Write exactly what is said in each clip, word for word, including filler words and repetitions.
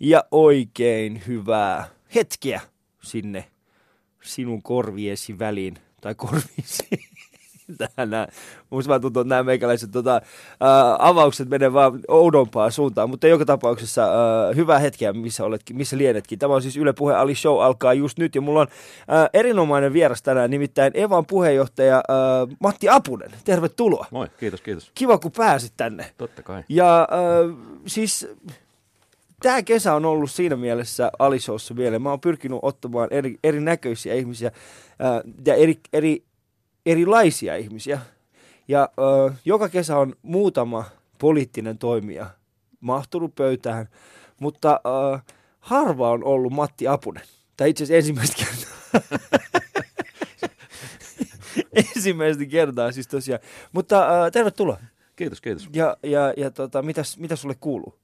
ja oikein hyvää hetkeä sinne sinun korviesi väliin, tai korviesi. Tähän musta vaan tuntuu, että nämä meikäläiset tota, ää, avaukset menee vaan oudompaan suuntaan, mutta joka tapauksessa ää, hyvää hetkeä, missä, oletkin, missä lienetkin. Tämä on siis Yle Puhe, Ali Show alkaa just nyt, ja mulla on ää, erinomainen vieras tänään, nimittäin Evan puheenjohtaja ää, Matti Apunen. Tervetuloa. Moi, kiitos, kiitos. Kiva, kun pääsit tänne. Totta kai. Ja ää, siis... Tämä kesä on ollut siinä mielessä Ali Showssa mieleen. Mä oon pyrkinyt ottamaan eri, erinäköisiä ihmisiä ää, ja eri, eri, erilaisia ihmisiä. Ja ää, joka kesä on muutama poliittinen toimija mahtunut pöytään, mutta ää, harva on ollut Matti Apunen. Tai itse asiassa ensimmäistä kertaa. ensimmäistä kertaa siis tosiaan. Mutta ää, tervetuloa. Kiitos, kiitos. Ja, ja, ja tota, mitäs, mitäs sulle kuuluu?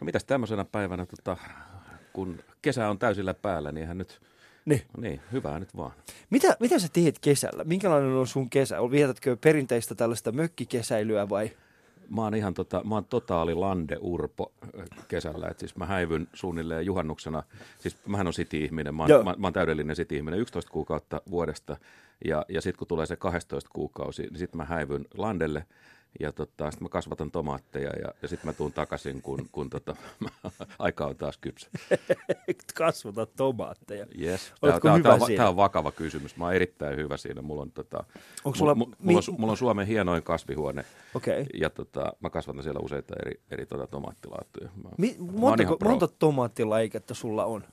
No mitäs tämmöisenä päivänä, tota, kun kesä on täysillä päällä, niin eihän nyt, niin, no niin hyvää nyt vaan. Mitä, mitä sä teet kesällä? Minkälainen on sun kesä? Vietätkö perinteistä tällaista mökkikesäilyä vai? Mä oon ihan tota, mä oon totaali landeurpo kesällä, että siis mä häivyn suunnilleen juhannuksena, siis mähän on city-ihminen, mä oon, mä, mä oon täydellinen city-ihminen, yksitoista kuukautta vuodesta ja, ja sit kun tulee se kaksitoista kuukausi, niin sit mä häivyn landelle. Ja tota, sitten mä kasvatan tomaatteja ja, ja sitten mä tuun takaisin, kun, kun tota, aika on taas kypsä. Kasvata tomaatteja. Yes. Oletko tää, hyvä tää, siinä? Tämä on vakava kysymys. Mä oon erittäin hyvä siinä. Mulla on, tota, mulla, mulla, mi- on, mulla on Suomen hienoin kasvihuone. Okay. Ja tota, mä kasvatan siellä useita eri, eri tota, tomaattilaattuja. Mä, mi- montako, monta tomaattilaiketta sulla on?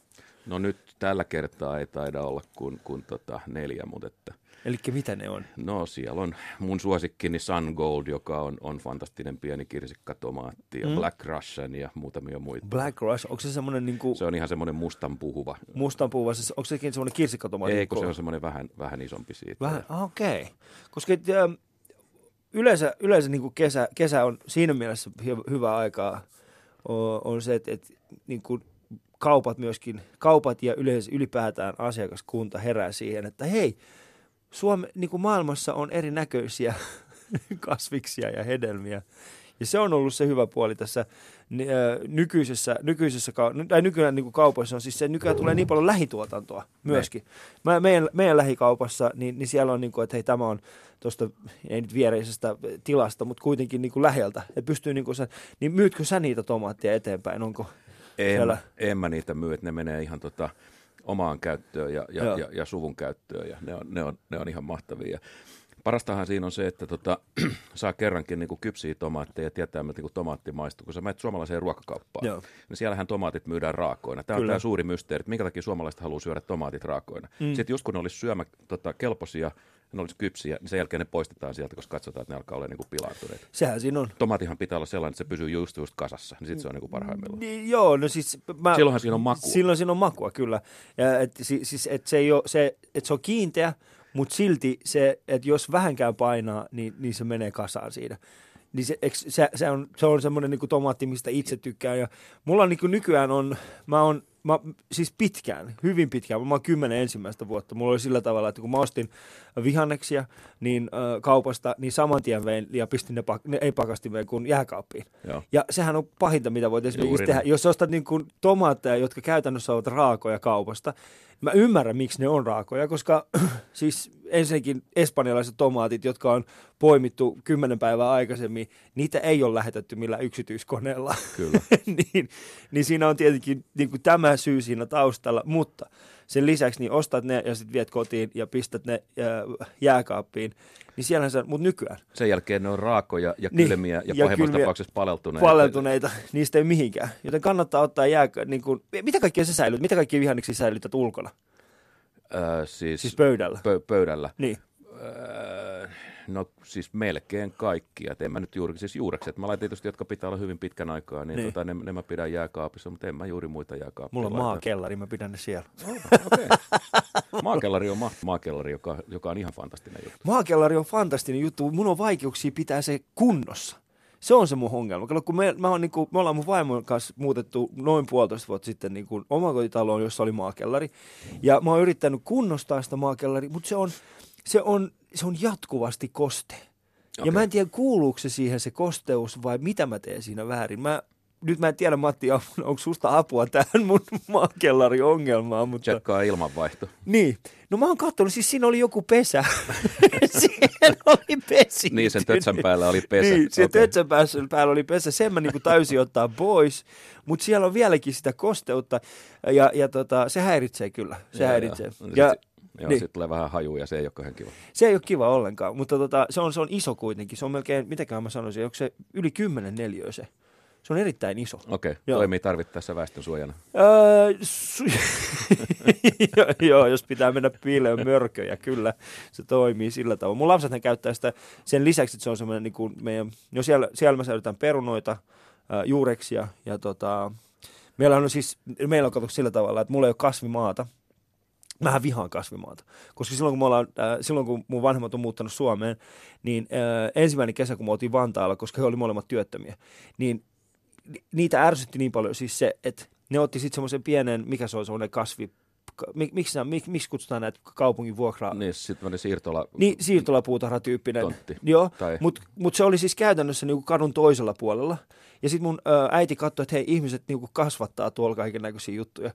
No nyt tällä kertaa ei taida olla kuin, kuin tota, neljä, mutta että... Elikkä mitä ne on? No siellä on mun suosikkini Sun Gold, joka on, on fantastinen pieni kirsikkatomaatti ja mm. Black Russian ja muutamia muita. Black Russian, onko se semmoinen niinku... Se on ihan semmoinen mustan puhuva. Mustan puhuva, siis onko sekin semmoinen kirsikkatomaatti? Ei, kun se on semmoinen vähän, vähän isompi siitä. Vähän, ah, okei. Okay. Koska ähm, yleensä, yleensä niinku kesä, kesä on siinä mielessä hyvä aikaa, o, on se, että et, niinku... Kaupat myöskin, kaupat ja yleensä ylipäätään asiakaskunta herää siihen, että hei, Suome, niin kuin maailmassa on erinäköisiä kasviksia ja hedelmiä. Ja se on ollut se hyvä puoli tässä nykyisessä, nykyisessä tai nykyään niin kuin kaupassa on siis se, nykyään tulee niin paljon lähituotantoa myöskin. Mä, meidän, meidän lähikaupassa, niin, niin siellä on niin kuin, että hei, tämä on tuosta, ei nyt viereisestä tilasta, mutta kuitenkin niin kuin läheltä. Ja pystyy niin kuin sä, niin myytkö sä niitä tomaattia eteenpäin, onko... En, en mä niitä myy, että ne menee ihan tota omaan käyttöön ja, ja, ja, ja suvun käyttöön ja ne on, ne on, ne on ihan mahtavia. Ja parastahan siinä on se, että tota, saa kerrankin niinku kypsiä tomaatteja ja tietää, miltä niinku tomaatti maistuu, kun sä menet suomalaiseen ruokakauppaan. Joo. Niin siellähän tomaatit myydään raakoina. Tämä on tämä suuri mysteeri, että minkä takia suomalaiset haluaa syödä tomaatit raakoina. Mm. Sitten just kun ne olisi syömäkelpoisia, tota, ne olisi kypsiä, niin sen jälkeen ne poistetaan sieltä, koska katsotaan, että ne alkaa olla niinku pilaantuneita. Sehän siinä on. Tomaatihan pitää olla sellainen, että se pysyy just, just kasassa, niin sitten se on niinku parhaimmillaan. Niin, joo, no siis... Mä, silloinhan siinä on makua. Silloin siinä on makua, kyllä. Ja, et, siis, et se, ei ole, se, et se on kiinteä, mutta silti se, että jos vähänkään painaa, niin, niin se menee kasaan siinä. Niin se, se, se on, se on semmoinen niinku tomaatti, mistä itse tykkää. Ja mulla on, niinku nykyään on... Mä on Mä, siis pitkään, hyvin pitkään. Mä oon kymmenen ensimmäistä vuotta. Mulla oli sillä tavalla, että kun mä ostin vihanneksia niin, ö, kaupasta, niin saman tien vein ja pistin ne, pak- ne ei pakastimeen kuin jääkaappiin. Joo. Ja sehän on pahinta, mitä voit esimerkiksi tehdä. Jos ostat niin kuin tomaatteja, jotka käytännössä ovat raakoja kaupasta, mä ymmärrän, miksi ne on raakoja, koska siis ensinnäkin espanjalaiset tomaatit, jotka on poimittu kymmenen päivää aikaisemmin, niitä ei ole lähetetty millään yksityiskoneella. Kyllä. niin, niin siinä on tietenkin niin kuin tämä syy siinä taustalla, mutta sen lisäksi niin ostat ne ja sitten viet kotiin ja pistät ne jääkaappiin. Niin siellähän se on, mutta nykyään. Sen jälkeen ne on raakoja ja kylmiä niin, ja pahimmassa tapauksessa paleltuneita. Paleltuneita, niistä ei mihinkään. Joten kannattaa ottaa jääkaappiin. Niin kuin, mitä kaikkea sä säilyt? Mitä kaikkia vihanneksia säilytät ulkona? Öö, siis, siis pöydällä. Pö- pöydällä. Niin. Öö, no siis melkein kaikkia. En mä nyt juuri, siis juurekset. Mä laitan tietysti, jotka pitää olla hyvin pitkän aikaa, niin, niin. Tota, ne, ne mä pidän jääkaapissa, mutta en mä juuri muita jääkaapissa. Mulla on laita. Maakellari, mä pidän ne siellä. Oh, okay. Maakellari on mahtava. Maakellari, joka, joka on ihan fantastinen juttu. Maakellari on fantastinen juttu, mun on vaikeuksia pitää se kunnossa. Se on se mun ongelma. Kun me, mä on, niin kuin, me ollaan mun vaimon kanssa muutettu noin puolitoista vuotta sitten niin kuin omakotitaloon, jossa oli maakellari. Ja mä oon yrittänyt kunnostaa sitä maakellaria, mutta se on, se on, se on jatkuvasti koste. Okay. Ja mä en tiedä, kuuluuko se siihen se kosteus vai mitä mä teen siinä väärin. Mä nyt mä en tiedä, Matti Apunen, onko susta apua tähän mun maakellariongelmaan, mutta... Tsekkaa ilmanvaihto. Niin. No mä oon katsonut, siis siinä oli joku pesä. Siihen oli pesittynyt. Niin, sen tötsän päällä oli pesä. Niin, sen okay. tötsän päällä oli pesä. Sen mä niinku täysin ottaa pois, mutta siellä on vieläkin sitä kosteutta ja, ja tota, se häiritsee kyllä. Se ja, häiritsee. Ja, ja, Joo, niin. Sitten tulee vähän hajuu ja se ei ole kauhean kiva. Se ei ole kiva ollenkaan, mutta tota, se, on, se on iso kuitenkin. Se on melkein, mitäkään mä sanoisin, onko se yli kymmenen neliöä se? Se on erittäin iso. Okei, okay, toimii tarvittaessa väestönsuojana. Öö, su- joo, jos pitää mennä piileen mörköjä, kyllä se toimii sillä tavalla. Mun lapsethan käyttää sitä sen lisäksi, että se on semmoinen niin kuin meidän, no siellä, siellä me säilytään perunoita, äh, juureksia ja tota, meillä on siis, meillä on katsottu sillä tavalla, että mulla ei ole kasvimaata. Mähän vihaan kasvimaata, koska silloin kun, me ollaan, äh, silloin kun mun vanhemmat on muuttanut Suomeen, niin äh, ensimmäinen kesä, kun me oltiin Vantaalla, koska he oli molemmat työttömiä, niin niitä ärsytti niin paljon siis se, että ne otti sitten semmoisen pienen, mikä se on semmoinen kasvi, mik, miksi, mik, miksi kutsutaan näitä kaupungin vuokraa? Niin, sitten siirtola... Niin, siirtolapuutarhatyyppinen. Tontti. Joo, tai... mutta mut se oli siis käytännössä niinku kadun toisella puolella. Ja sitten mun ö, äiti katsoi, että hei, ihmiset niinku kasvattaa tuolla kaiken näköisiä juttuja.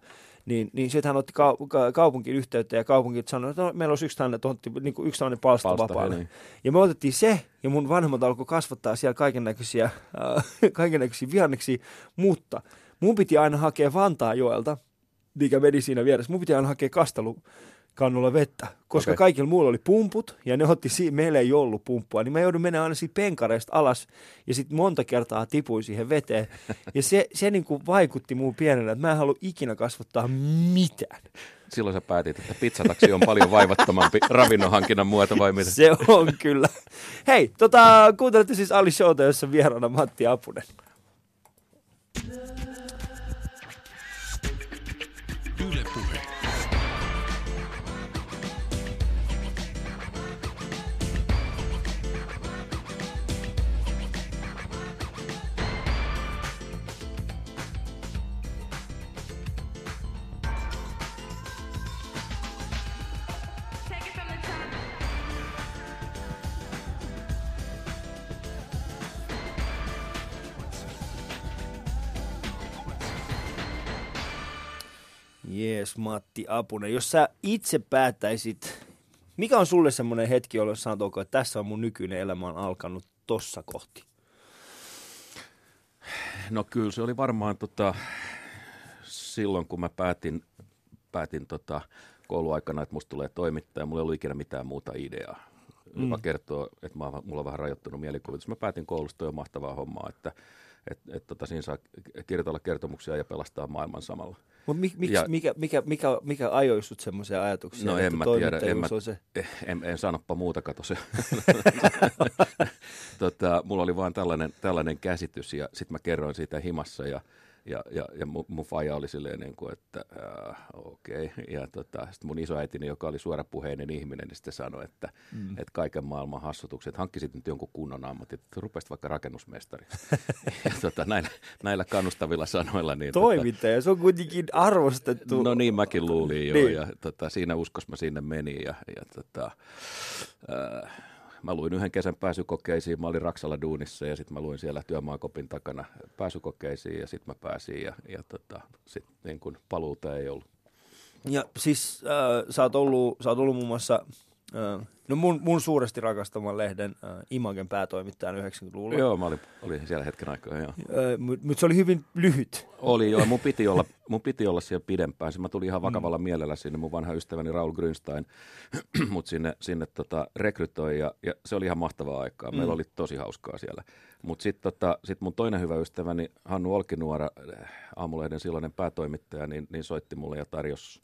Niin, niin sitten hän otti ka- ka- kaupunkiin yhteyttä ja kaupunki sanoi, että no, meillä olisi yksi tämmöinen tontti, niinku yksi tämmöinen palsta, palsta vapaalle. Niin. Ja me otettiin se, ja mun vanhemmat alkoi kasvattaa siellä kaiken näköisiä, äh, kaiken näköisiä vihanneksia, mutta mun piti aina hakea Vantaajoelta, mikä meni siinä vieressä. Mun piti aina hakea kastelukannulla vettä, koska okay. kaikilla muulla oli pumput, ja ne otti siinä, meillä ei ollut pumppua, niin mä joudun menemään aina siitä penkareista alas, ja sitten monta kertaa tipuin siihen veteen, ja se, se niin kuin vaikutti muun pienenä, että mä en halua ikinä kasvattaa mitään. Silloin sä päätit, että pizzataksi on paljon vaivattomampi ravinnonhankinnan muoto, vai mitä? Se on kyllä. Hei, tota, kuuntelette siis Ali Showta, jossa vieraana Matti Apunen. Jees, Matti Apunen. Jos sä itse päättäisit, mikä on sulle semmoinen hetki, jolloin sanotaanko, että tässä on mun nykyinen elämä on alkanut tossa kohti? No kyllä se oli varmaan tota, silloin, kun mä päätin, päätin tota, kouluaikana, että musta tulee toimittaja. Mulla ei ollut ikinä mitään muuta ideaa. Mm. Mä kertoo, että mä, mulla on vähän rajoittunut mielikuvitus. Mä päätin koulusta jo mahtavaa hommaa, että et, et, tota, siinä saa kirjoitella kertomuksia ja pelastaa maailman samalla. Mut mik, miks, ja, mikä, mikä, mikä, mikä ajoi sut semmoisia ajatuksia? No en mä tiedä, en, mä, se... en, en sanoppa muuta, kato se. tota, mulla oli vaan tällainen, tällainen käsitys ja sit mä kerroin siitä himassa ja, ja, ja, ja mun, mun faija oli silleen niin kuin, että äh, okei. Okay. Ja tota, sit mun isoäitini, joka oli suorapuheinen ihminen, niin sitten sanoi, että mm. et kaiken maailman hassutukset, että hankkisit nyt jonkun kunnon ammatin, että rupesit vaikka rakennusmestari. ja tota, näillä, näillä kannustavilla sanoilla. Niin, toimittaja, tota, se on kuitenkin arvostettu. No niin, mäkin luulin jo. Niin. Ja tota, siinä uskos mä sinne menin ja, ja tota... Äh, Mä luin yhden kesän pääsykokeisiin, mä olin Raksalla duunissa ja sitten mä luin siellä työmaakopin takana pääsykokeisiin ja sitten mä pääsin ja, ja tota, sit niin kun paluuta ei ollut. Ja siis äh, sä oot ollut, sä oot ollut muun muassa, äh, no mun, mun suuresti rakastaman lehden äh, Imagen päätoimittajan yhdeksänkymmentäluvulla. Joo, mä olin, olin siellä hetken aikaa, joo. Äh, Mutta se oli hyvin lyhyt. Oli joo, mun piti olla, mun piti olla siellä pidempään. Mä tulin ihan vakavalla mm. mielellä sinne, mun vanha ystäväni Raul Grünstein mut sinne, sinne tota, rekrytoi ja, ja se oli ihan mahtavaa aikaa. Meillä mm. oli tosi hauskaa siellä. Mutta sitten tota, sit mun toinen hyvä ystäväni Hannu Olkin, nuora Aamulehden silloinen päätoimittaja, niin, niin soitti mulle ja tarjosi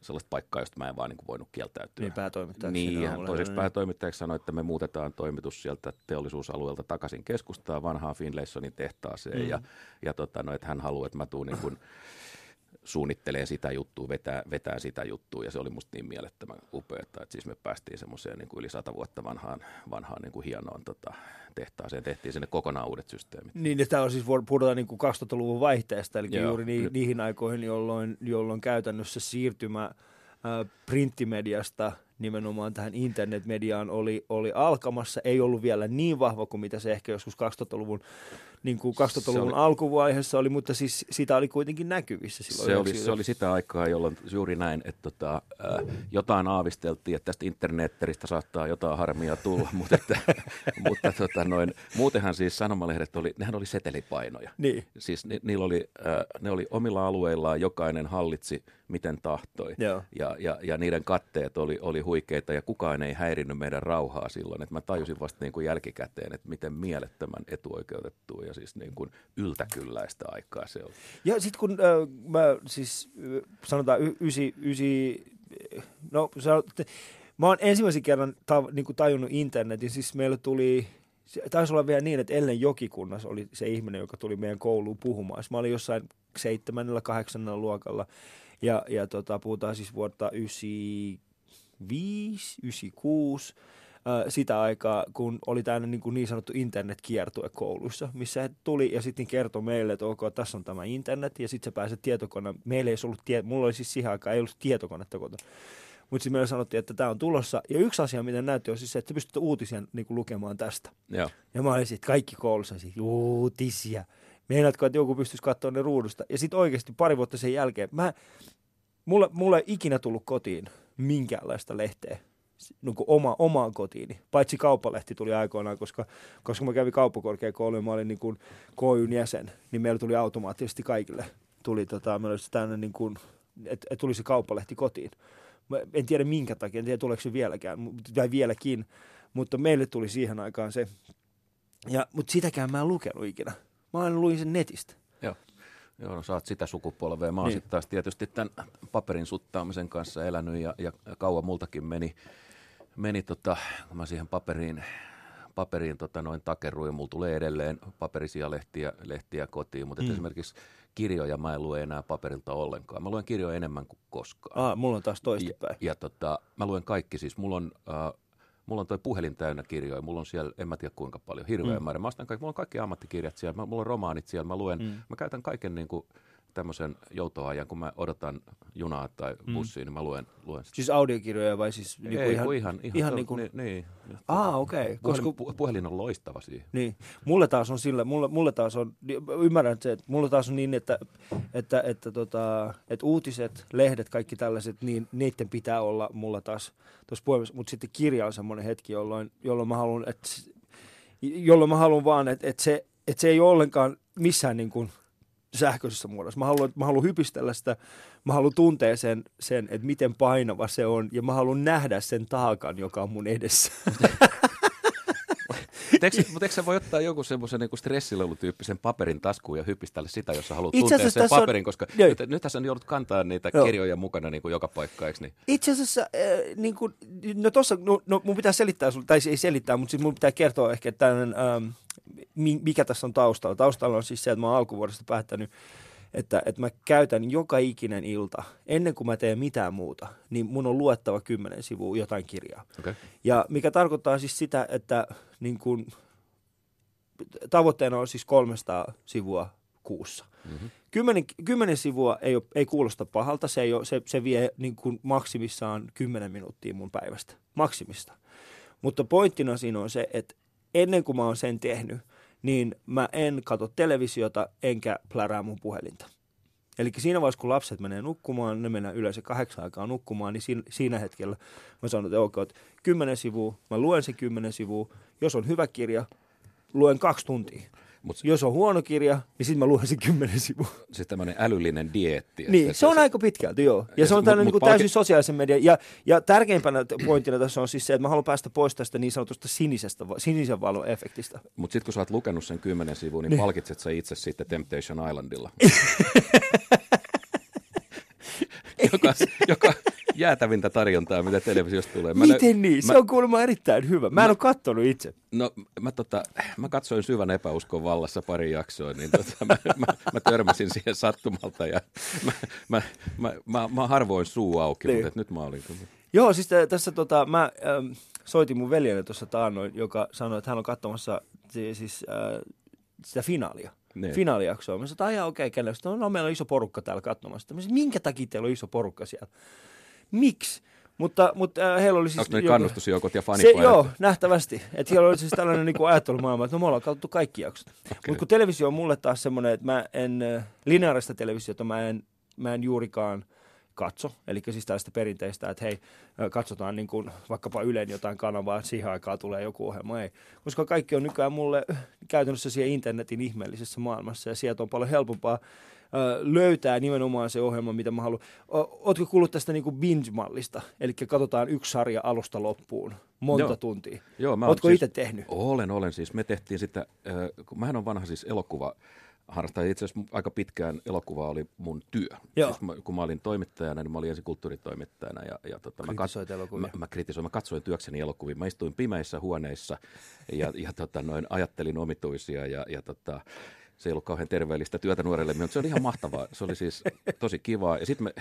sellaista paikkaa, josta mä en vaan niin kuin voinut kieltäytyä. Niin päätoimittajaksi. Niin, hän toiseksi päätoimittajaksi sanoi, että me muutetaan toimitus sieltä teollisuusalueelta takaisin keskustaan vanhaan Finlaysonin tehtaaseen. Mm. Ja, ja tota, no, että hän haluaa, että mä tuun niin kuin suunnittelee sitä juttua, vetää, vetää sitä juttua. Ja se oli musta niin mielettömän upeaa, että siis me päästiin semmoiseen niin kuin yli sata vuotta vanhaan, vanhaan niin kuin hienoon tota, tehtaaseen. Tehtiin sinne kokonaan uudet systeemit. Niin, ja tämä on siis, puhutaan niin kuin kaksituhattaluvun vaihteesta, eli joo, juuri ni, niihin aikoihin, jolloin, jolloin käytännössä siirtymä äh, printtimediasta nimenomaan tähän internetmediaan oli, oli alkamassa. Ei ollut vielä niin vahva kuin mitä se ehkä joskus kaksituhattaluvun niin kuin kaksituhattaluvun oli, alkuvaiheessa oli, mutta siis sitä oli kuitenkin näkyvissä silloin. Se oli, se oli sitä aikaa, jolloin juuri näin, että tota, ää, jotain aavisteltiin, että tästä internetteristä saattaa jotain harmia tulla, mutta, että, mutta tota, noin, muutenhan siis sanomalehdet oli, nehän oli setelipainoja. Niin. Siis ni, niillä oli, ää, ne oli omilla alueillaan, jokainen hallitsi miten tahtoi ja, ja, ja niiden katteet oli, oli huikeita ja kukaan ei häirinnyt meidän rauhaa silloin. Et mä tajusin vasta niin kuin jälkikäteen, että miten mielettömän etuoikeutettua ja siis niin kuin yltäkylläistä aikaa se oli. Ja sitten kun äh, mä siis äh, sanotaan y- ysi, ysi, no sanot, mä oon ensimmäisen kerran tav, niin kuin tajunnut internetin, siis meillä tuli... Se taisi olla vielä niin, että Ellen Jokikunas oli se ihminen, joka tuli meidän kouluun puhumaan. Mä olin jossain seitsemännellä, kahdeksannella luokalla ja, ja tota, puhutaan siis vuotta yhdeksänkymmentäviisi, yhdeksänkymmentäkuusi sitä aikaa, kun oli tämmöinen niin, niin sanottu sanottu internetkiertue koulussa, missä he tuli ja sitten kertoi meille, että ok, tässä on tämä internet ja sitten sä pääset tietokoneen. Meillä ei ollut, tie- mulla oli siis siihen aikaan, ei ollut tietokonetta kotona. Mutta sitten meillä sanottiin, että tämä on tulossa. Ja yksi asia, mitä näytti, on siis se, että pystyt uutisia niin kuin lukemaan tästä. Joo. Ja mä olin sitten kaikki koulussa, että uutisia. Meinaatko, että joku pystyisi katsoa ne ruudusta. Ja sitten oikeasti pari vuotta sen jälkeen, mä, mulle, mulle ei ikinä tullut kotiin minkäänlaista lehteä. Niin kuin oma, omaan kotiini. Paitsi Kauppalehti tuli aikoinaan, koska, koska mä kävin kauppakorkeakouluun ja mä olin niin kuin K Y:n jäsen, niin meillä tuli automaattisesti kaikille. Tuli tota, meillä oli tänne niin kuin, että et tuli se Kauppalehti kotiin. Mä en tiedä minkä takia, en tiedä tuleeko se vieläkään, tai vieläkin, mutta meille tuli siihen aikaan se. Ja, mutta sitäkään mä en lukenut ikinä. Mä aina luin sen netistä. Joo, Joo no, sä oot sitä sukupolvea. Mä oon niin. Sitten taas tietysti tämän paperin suttaamisen kanssa elänyt ja, ja kauan multakin meni, meni tota, kun mä siihen paperiin, paperiin tota noin takeruin. Mulla tulee edelleen paperisia lehtiä, lehtiä kotiin, mutta mm. esimerkiksi... Kirjoja mä en lue enää paperilta ollenkaan. Mä luen kirjoja enemmän kuin koskaan. Aa, mulla on taas toistepäin. Ja, ja tota, mä luen kaikki siis. Mulla on, äh, mulla on toi puhelin täynnä kirjoja. Mulla on siellä, en mä tiedä kuinka paljon, hirveä mm. määrä. Mä ostan kaikki, mulla on kaikki ammattikirjat siellä. Mä, mulla on romaanit siellä. Mä luen, mm. mä käytän kaiken niin kuin tämmöisen joutoajan, kun mä odotan junaa tai bussia, mm. niin mä luen, luen sitä. Siis audiokirjoja vai siis? Niin ei, ihan, ihan, ihan, ihan niin kuin... Niin, niin. Aa, okei. Okay. Puhelin, Koska... puhelin on loistava siihen. Niin. Mulle taas on sillä, mulle, mulle taas on, ymmärrän se, että mulle taas on niin, että, että, että, tota, että uutiset, lehdet, kaikki tällaiset, niin niiden pitää olla mulla taas tuossa puhelimessa. Mutta sitten kirja on semmoinen hetki, jolloin, jolloin mä haluan, että, jolloin mä haluan vaan, että, että, se, että se ei ole ollenkaan missään niin kuin... sähköisessä muodossa. Mä haluan, mä haluan hypistellä sitä, mä haluan tuntea sen, sen, että miten painava se on, ja mä haluan nähdä sen taakan, joka on mun edessä. Mutta eikö sä voi ottaa joku semmoisen niin stressileulutyyppisen paperin taskuun ja hypistellä sitä, jos sä haluat tuntea sen paperin, on... koska nyt, nythän sä joudut kantaa niitä joo. kirjoja mukana niin kuin joka paikka, eikö niin? Itse asiassa, äh, niin kuin, no tossa, no, no mun pitää selittää sulle, tai ei selittää, mutta siis mun pitää kertoa ehkä tämän... Ähm, mikä tässä on taustalla? Taustalla on siis se, että mä oon alkuvuodesta päättänyt, että, että mä käytän joka ikinen ilta, ennen kuin mä teen mitään muuta, niin mun on luettava kymmenen sivua jotain kirjaa. Okay. Ja mikä tarkoittaa siis sitä, että niin kun, tavoitteena on siis kolmesataa sivua kuussa. Mm-hmm. Kymmenen, kymmenen sivua ei, ole, ei kuulosta pahalta, se, ei ole, se, se vie niin kun maksimissaan kymmenen minuuttia mun päivästä, maksimista. Mutta pointtina siinä on se, että ennen kuin mä oon sen tehnyt, niin mä en katso televisiota enkä plärää mun puhelinta. Eli siinä vaiheessa, kun lapset menee nukkumaan, ne mennään yleensä kahdeksan aikaa nukkumaan, niin siinä hetkellä mä sanon, että ok, kymmenen sivua, mä luen se kymmenen sivua. Jos on hyvä kirja, luen kaksi tuntia. Mut, jos on huono kirja, niin sitten mä luen sen kymmenen sivua. Siis tämmöinen älyllinen dieetti. Niin, se on se... aika pitkälti, joo. Ja, ja se on mut, niinku palke... täysin sosiaalisen median. Ja, ja tärkeimpänä pointtina tässä on siis se, että mä haluan päästä pois tästä niin sanotusta sinisestä, sinisen valon efektistä. Mutta sitten kun sä oot lukenut sen kymmenen sivua, niin, niin palkitset sä itse sitten Temptation Islandilla. joka... joka... jäätävintä tarjontaa, mitä televisiosta tulee. Mä Miten lö... niin? Mä... Se on kuulemma erittäin hyvä. Mä en mä... ole katsonut itse. No, mä, tota, mä katsoin Syvän epäuskon vallassa pari jaksoa, niin tota, mä, mä, mä törmäsin siihen sattumalta ja mä, mä, mä, mä, mä harvoin suu auki, niin. Mutta nyt mä olin. Joo, siis tässä tota, mä äm, soitin mun veljeni tuossa taannoin, joka sanoi, että hän on katsomassa siis, äh, sitä finaalia. Niin. Finaalijaksoa. Mä sanoin, että okei, okay, kenellä? No, meillä on iso porukka täällä katsomassa. Mä sanoin, minkä takia teillä on iso porukka siellä? Miksi? Mutta, mutta äh, heillä oli siis... Onko ne joku... kannustusjoukot ja fanipojat? Joo, nähtävästi. Että heillä oli siis tällainen niin kuin ajattelumaailma, että no me ollaan katsottu kaikki jaksot. Okay. Mutta kun televisio on mulle taas semmoinen, että mä en, lineaarista televisiota mä en, mä en juurikaan katso. Eli siis tällaista perinteistä, että hei, katsotaan niin kuin vaikkapa Ylen jotain kanavaa, siihen aikaan tulee joku ohjelma, ei. Koska kaikki on nykyään mulle käytännössä siellä internetin ihmeellisessä maailmassa ja sieltä on paljon helpompaa löytää nimenomaan se ohjelma, mitä mä haluan. Ootko kuullut tästä niin kuin binge-mallista? Eli katsotaan yksi sarja alusta loppuun, monta Joo. tuntia. Joo, mä Ootko itse siis, tehnyt? Olen, olen. Siis me tehtiin sitä, äh, kun mähän on vanha siis elokuva. Harrastan itse asiassa aika pitkään elokuvaa oli mun työ. Siis mä, kun mä olin toimittajana, niin mä olin ensin kulttuuritoimittajana. Ja, ja tota, mä, kat- mä, mä kritisoin, mä katsoin työkseni elokuvia. Mä istuin pimeissä huoneissa ja, ja tota, noin, ajattelin omituisia ja, ja tota, se ei ollut kauhean terveellistä työtä nuorelle, mutta se oli ihan mahtavaa. Se oli siis tosi kivaa. Ja sitten me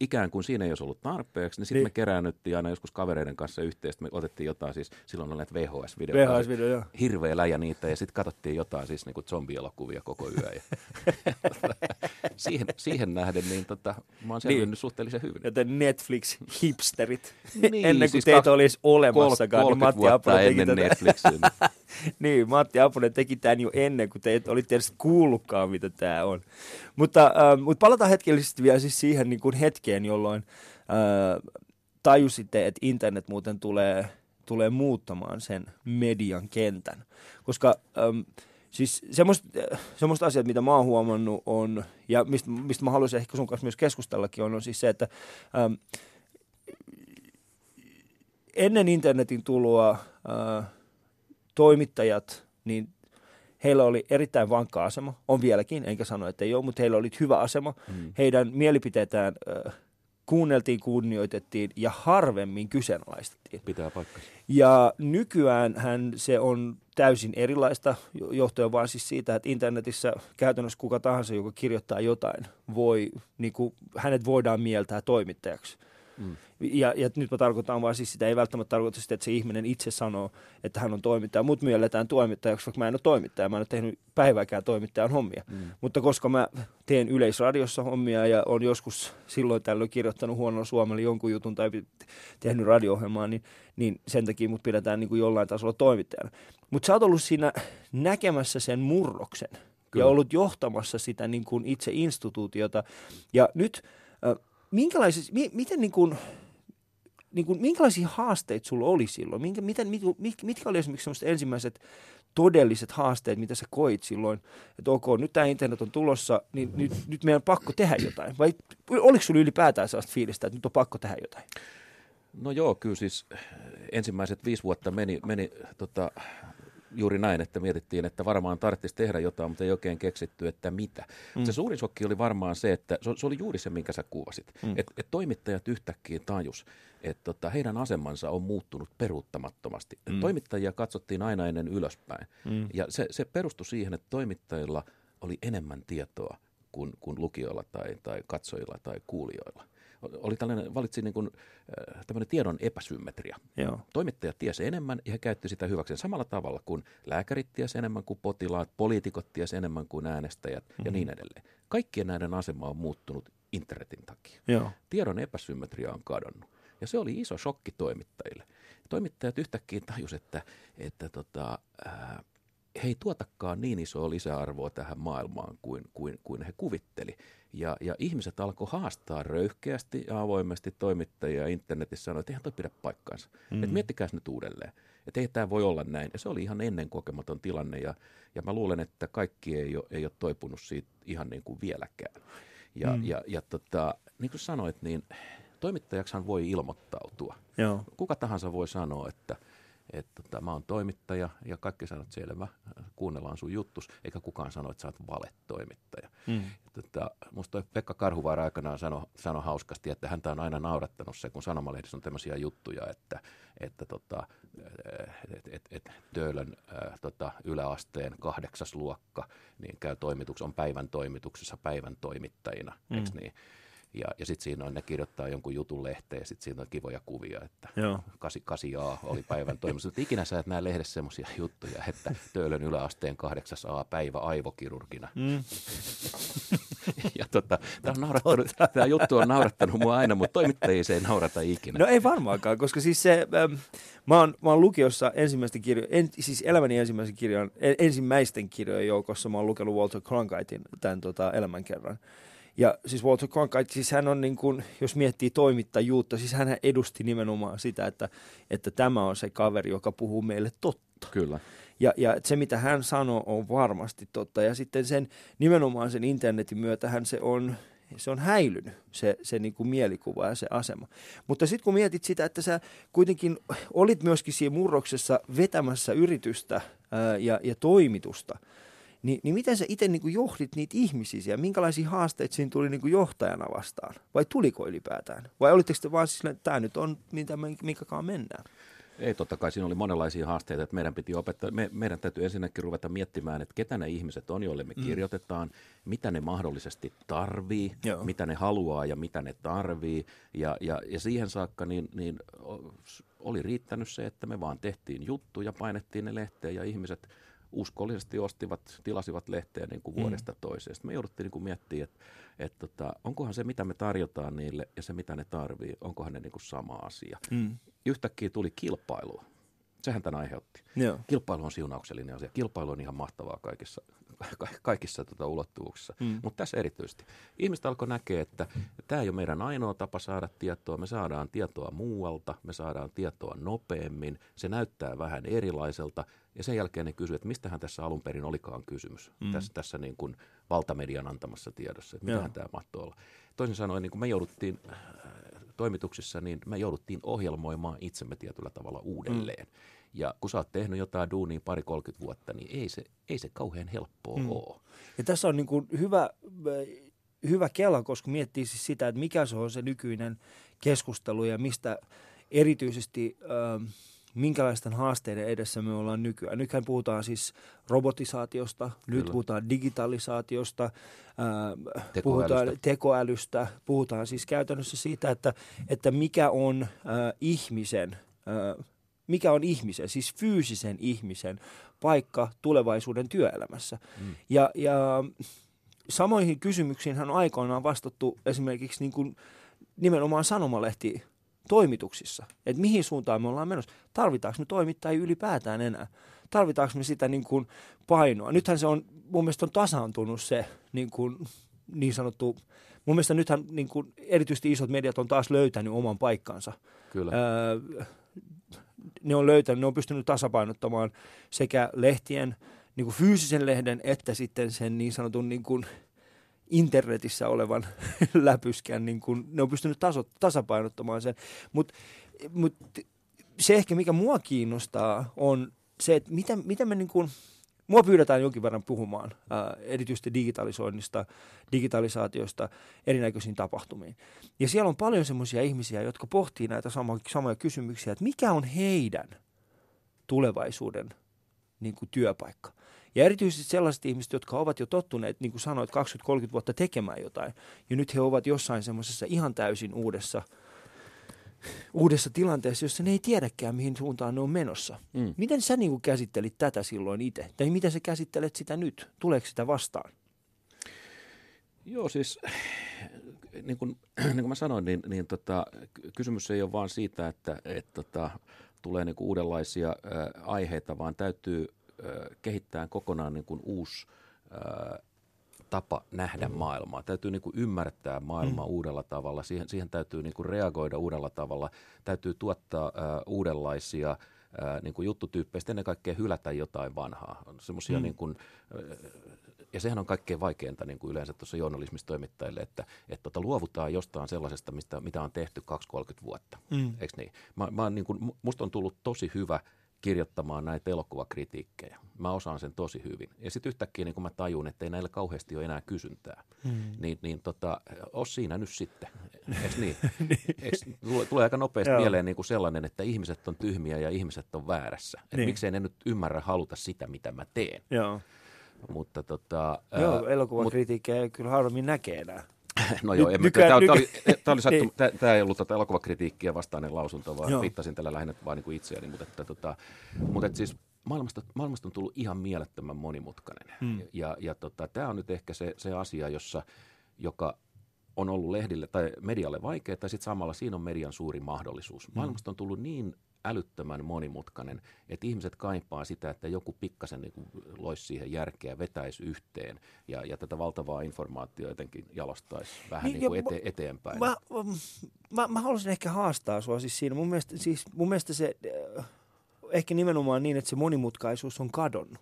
ikään kuin siinä ei olisi ollut tarpeeksi, niin sitten niin. me keräännyttiin aina joskus kavereiden kanssa yhteen. Me otettiin jotain siis, silloin oli näitä V H S-videoita. V H S-video, hirveä läjä niitä ja sitten katsottiin jotain siis niin kuin zombielokuvia koko yö. Ja siihen, siihen nähden niin tota, mä oon selvinnyt niin. suhteellisen hyvin. Joten Netflix-hipsterit, niin, ennen kuin siis teitä kak... olisi olemassakaan, niin Matti Apunen teki tätä. Netflixin. Niin, Matti Apunen teki tämän jo ennen kuin teitä olitte edes kuullutkaan, mitä tämä on. Mutta, äh, mutta palataan hetkellisesti vielä siis siihen niin kuin hetkeen, jolloin äh, tajusitte, että internet muuten tulee, tulee muuttamaan sen median kentän. Koska äh, siis semmoista, semmoista asiat, mitä mä oon huomannut on, ja mistä, mistä mä haluaisin ehkä sun kanssa myös keskustellakin on, on siis se, että äh, ennen internetin tuloa äh, toimittajat, niin heillä oli erittäin vankka asema, on vieläkin, enkä sano, että ei ole, mutta heillä oli hyvä asema. Mm. Heidän mielipiteitään äh, kuunneltiin, kunnioitettiin ja harvemmin kyseenalaistettiin. Pitää paikkansa. Ja nykyäänhän se on täysin erilaista, johtuen vaan siis siitä, että internetissä käytännössä kuka tahansa, joka kirjoittaa jotain, voi, niin kuin, hänet voidaan mieltää toimittajaksi. Mm. Ja, ja nyt mä tarkoitan vaan siis sitä, ei välttämättä tarkoita sitä, että se ihminen itse sanoo, että hän on toimittaja. Mut mielletään toimittajaksi, vaikka mä en ole toimittaja. Mä en ole tehnyt päivääkään toimittajan hommia. Mm. Mutta koska mä teen Yleisradiossa hommia ja on joskus silloin tällöin kirjoittanut huonolla suomella jonkun jutun tai tehnyt radio-ohjelmaa, niin, niin sen takia mut pidetään niin kuin jollain tasolla toimittajana. Mutta sä oot ollut siinä näkemässä sen murroksen. Kyllä. Ja ollut johtamassa sitä niin kuin itse instituutiota. Ja nyt... Minkälaisia, miten niin kuin, niin kuin, minkälaisia haasteita sulla oli silloin? Minkä, miten, mit, mitkä oli esimerkiksi sellaiset ensimmäiset todelliset haasteet, mitä sä koit silloin? Että ok, nyt tämä internet on tulossa, niin nyt, nyt meidän on pakko tehdä jotain. Vai oliko sulla ylipäätään sellaista fiilistä, että nyt on pakko tehdä jotain? No joo, kyllä siis ensimmäiset viisi vuotta meni, meni tota, juuri näin, että mietittiin, että varmaan tarvitsisi tehdä jotain, mutta ei oikein keksitty, että mitä. Mm. Se suurin shokki oli varmaan se, että se oli juuri se, minkä sä kuvasit. Mm. Että et toimittajat yhtäkkiä tajus, että tota, heidän asemansa on muuttunut peruuttamattomasti. Mm. Toimittajia katsottiin aina ennen ylöspäin. Mm. Ja se, se perustui siihen, että toimittajilla oli enemmän tietoa kuin, kuin lukijoilla tai, tai katsojilla tai kuulijoilla. Oli tällainen, valitsi niin kuin, tämmöinen tiedon epäsymmetria. Joo. Toimittajat tiesi enemmän ja he käytti sitä hyväkseen samalla tavalla kuin lääkärit tiesi enemmän kuin potilaat, poliitikot tiesi enemmän kuin äänestäjät mm-hmm. ja niin edelleen. Kaikkien näiden asema on muuttunut internetin takia. Joo. Tiedon epäsymmetria on kadonnut ja se oli iso shokki toimittajille. Toimittajat yhtäkkiä tajusivat, että, että tota, ää, he ei tuotakaan niin isoa lisäarvoa tähän maailmaan kuin, kuin, kuin he kuvitteli. Ja, ja ihmiset alkoi haastaa röyhkeästi ja avoimesti toimittajia internetissä sanoi, että eihän toi pidä paikkaansa. Mm. Et miettikääs nyt uudelleen, että ei tämä voi olla näin. Ja se oli ihan ennenkokematon tilanne ja, ja mä luulen, että kaikki ei ole, ei ole toipunut siitä ihan niin kuin vieläkään. Ja, mm. ja, ja tota, niin kuin sanoit, niin toimittajaksihan voi ilmoittautua. Joo. Kuka tahansa voi sanoa, että... että tota, mä oon toimittaja ja kaikki sanot selvä, kuunnellaan sun juttus, eikä kukaan sano, että sä oot valetoimittaja. Mm. Tota, musta toi Pekka Karhuvaara aikanaan sanoi sano hauskasti, että häntä on aina naurattanut se, kun sanomalehdissä on tämmöisiä juttuja, että, että tota, et, et, et Töölön ä, tota, yläasteen kahdeksas luokka niin käy toimituks, on päivän toimituksessa päivän toimittajina, mm. eiks niin? Ja, ja sitten siinä on, ne kirjoittaa jonkun jutun lehteen ja sitten siinä on kivoja kuvia, että kahdeksan A oli päivän toimissa. Mutta ikinä sä et näe lehdessä semmoisia juttuja, että Töölön yläasteen kahdeksas A päivä aivokirurgina. Mm. Ja tota, tämä juttu on naurattanut mua aina, mutta toimittajia se ei naurata ikinä. No ei varmaankaan, koska siis se, ähm, mä, oon, mä oon lukiossa ensimmäisten kirjo, en, siis elämäni ensimmäisen kirjan, ensimmäisten kirjojen joukossa mä oon lukenut Walter Cronkiten tämän tota, elämän kerran. Ja siis Walter Cronkite, siis hän on niin kuin, jos miettii toimittajuutta, siis hän edusti nimenomaan sitä, että, että tämä on se kaveri, joka puhuu meille totta. Kyllä. Ja, ja se, mitä hän sanoo, on varmasti totta. Ja sitten sen, nimenomaan sen internetin myötähän se on, se on häilynyt, se, se niin kuin mielikuva ja se asema. Mutta sitten kun mietit sitä, että sä kuitenkin olit myöskin siinä murroksessa vetämässä yritystä ää, ja, ja toimitusta, Ni, niin miten sä itse niin johdit niitä ihmisiä ja minkälaisia haasteita siinä tuli niin johtajana vastaan? Vai tuliko ylipäätään? Vai olitteko te vaan sillä, että tämä nyt on, mitä me, minkäkaan mennään? Ei, totta kai siinä oli monenlaisia haasteita, että meidän piti opettaa, me, meidän täytyy ensinnäkin ruveta miettimään, että ketä ne ihmiset on, joille me mm. kirjoitetaan, mitä ne mahdollisesti tarvii, Joo. mitä ne haluaa ja mitä ne tarvii. Ja, ja, ja siihen saakka niin, niin oli riittänyt se, että me vaan tehtiin juttuja, painettiin ne lehteen ja ihmiset uskollisesti ostivat, tilasivat lehteä niin kuin vuodesta mm. toiseen. Sitten me jouduttiin niin kuin miettimään, että, että tota, onkohan se, mitä me tarjotaan niille ja se, mitä ne tarvii, onkohan ne niin kuin sama asia. Mm. Yhtäkkiä tuli kilpailua. Sehän tämän aiheutti. Joo. Kilpailu on siunauksellinen asia. Kilpailu on ihan mahtavaa kaikissa, ka- kaikissa tota ulottuvuuksissa, mm. mutta tässä erityisesti. Ihmiset alkoi näkeä, että tämä ei ole meidän ainoa tapa saada tietoa. Me saadaan tietoa muualta, me saadaan tietoa nopeammin. Se näyttää vähän erilaiselta. Ja sen jälkeen ne kysyivät, että mistähän tässä alun perin olikaan kysymys mm. tässä, tässä niin kuin valtamedian antamassa tiedossa. Että mitähän tämä mahtoi olla. Toisin sanoen, niin kuin me jouduttiin äh, toimituksissa, niin me jouduttiin ohjelmoimaan itsemme tietyllä tavalla uudelleen. Mm. Ja kun sä oot tehnyt jotain duunia pari-kolmekymmentä vuotta, niin ei se, ei se kauhean helppoa mm. ole. Ja tässä on niin kuin hyvä, hyvä kela, koska miettii siis sitä, että mikä se on se nykyinen keskustelu ja mistä erityisesti... Ähm, minkälaisten haasteiden edessä me ollaan nykyään. Nythän puhutaan siis robotisaatiosta, Kyllä. nyt puhutaan digitalisaatiosta, ää, puhutaan tekoälystä, puhutaan siis käytännössä siitä, että, että mikä on ää, ihmisen, ää, mikä on ihmisen, siis fyysisen ihmisen paikka tulevaisuuden työelämässä. Mm. Ja, ja samoihin kysymyksiinhän on aikoinaan vastattu esimerkiksi niin kuin nimenomaan sanomalehtiin. Toimituksissa, että mihin suuntaan me ollaan menossa. Tarvitaanko me toimittajia ylipäätään enää? Tarvitaanko me sitä niin kuin painoa? Nythän se on, mun mielestä on tasaantunut se niin kuin niin sanottu, mun mielestä nythän niin kuin erityisesti isot mediat on taas löytänyt oman paikkansa. Kyllä. Öö, ne on löytänyt, ne on pystynyt tasapainottamaan sekä lehtien, niin kuin fyysisen lehden, että sitten sen niin sanotun niin kuin internetissä olevan läpyskään, niin kun ne on pystynyt taso, tasapainottamaan sen. Mutta mut se ehkä, mikä mua kiinnostaa, on se, että mitä, mitä me niin kun, mua pyydetään jonkin verran puhumaan, ää, erityisesti digitalisoinnista, digitalisaatiosta, erinäköisiin tapahtumiin. Ja siellä on paljon semmoisia ihmisiä, jotka pohtii näitä sama, samoja kysymyksiä, että mikä on heidän tulevaisuuden niin kun työpaikka. Ja erityisesti sellaiset ihmiset, jotka ovat jo tottuneet, niin kuin sanoit, kaksikymmentä kolmekymmentä vuotta tekemään jotain. Ja nyt he ovat jossain semmoisessa ihan täysin uudessa, uudessa tilanteessa, jossa ne ei tiedäkään, mihin suuntaan ne on menossa. Mm. Miten sä niin kuin käsittelit tätä silloin itse? Tai miten sä käsittelet sitä nyt? Tuleeko sitä vastaan? Joo, siis niin kuin, niin kuin mä sanoin, niin, niin tota, kysymys ei ole vaan siitä, että et, tota, tulee niin kuin uudenlaisia äh, aiheita, vaan täytyy... kehittää kokonaan niin kuin uusi ää, tapa nähdä maailmaa. Täytyy niin kuin ymmärtää maailmaa mm. uudella tavalla, siihen, siihen täytyy niin kuin reagoida uudella tavalla, täytyy tuottaa ää, uudenlaisia ää, niin kuin juttutyyppejä, sitten ennen kaikkea hylätä jotain vanhaa. On semmoisia mm. niin kuin, ää, ja sehän on kaikkein vaikeinta niin kuin yleensä tuossa journalismissa toimittajille, että, että tuota, luovutaan jostain sellaisesta, mistä, mitä on tehty kaksikymmentä kolmekymmentä vuotta. Mm. Eikö niin? Mä, mä oon, niin kuin, musta on tullut tosi hyvä kirjoittamaan näitä elokuvakritiikkejä. Mä osaan sen tosi hyvin. Ja sitten yhtäkkiä niin kun mä tajun, että ei näillä kauheasti ole enää kysyntää, mm. niin, niin tota, ole siinä nyt sitten. Eiks niin? Eiks, tulee aika nopeasti mieleen niin kuin sellainen, että ihmiset on tyhmiä ja ihmiset on väärässä. Et niin. Miksei ne nyt ymmärrä haluta sitä, mitä mä teen. Joo, mutta tota, Joo ää, elokuvakritiikkejä mut, kyllä harvemmin näkee enää. No joo, tämä ei ollut tätä elokuvakritiikkiä vastainen lausunto, vaan viittasin tällä lähinnä vain niin kuin itseäni, mutta, että, tota, mutta että siis maailmasta, maailmasta on tullut ihan mielettömän monimutkainen. Mm. Ja, ja tota, tämä on nyt ehkä se, se asia, jossa, joka on ollut lehdille tai medialle vaikea, tai sitten samalla siinä on median suuri mahdollisuus. Maailmasta on tullut niin älyttömän monimutkainen, että ihmiset kaipaa sitä, että joku pikkasen niin kuin loisi siihen järkeä, vetäisi yhteen ja, ja tätä valtavaa informaatiota jotenkin jalostaisi vähän niin, niin kuin ete, eteenpäin. Mä, mä, mä haluaisin ehkä haastaa sua siis siinä. Mun mielestä, siis, mun mielestä se ehkä nimenomaan niin, että se monimutkaisuus on kadonnut.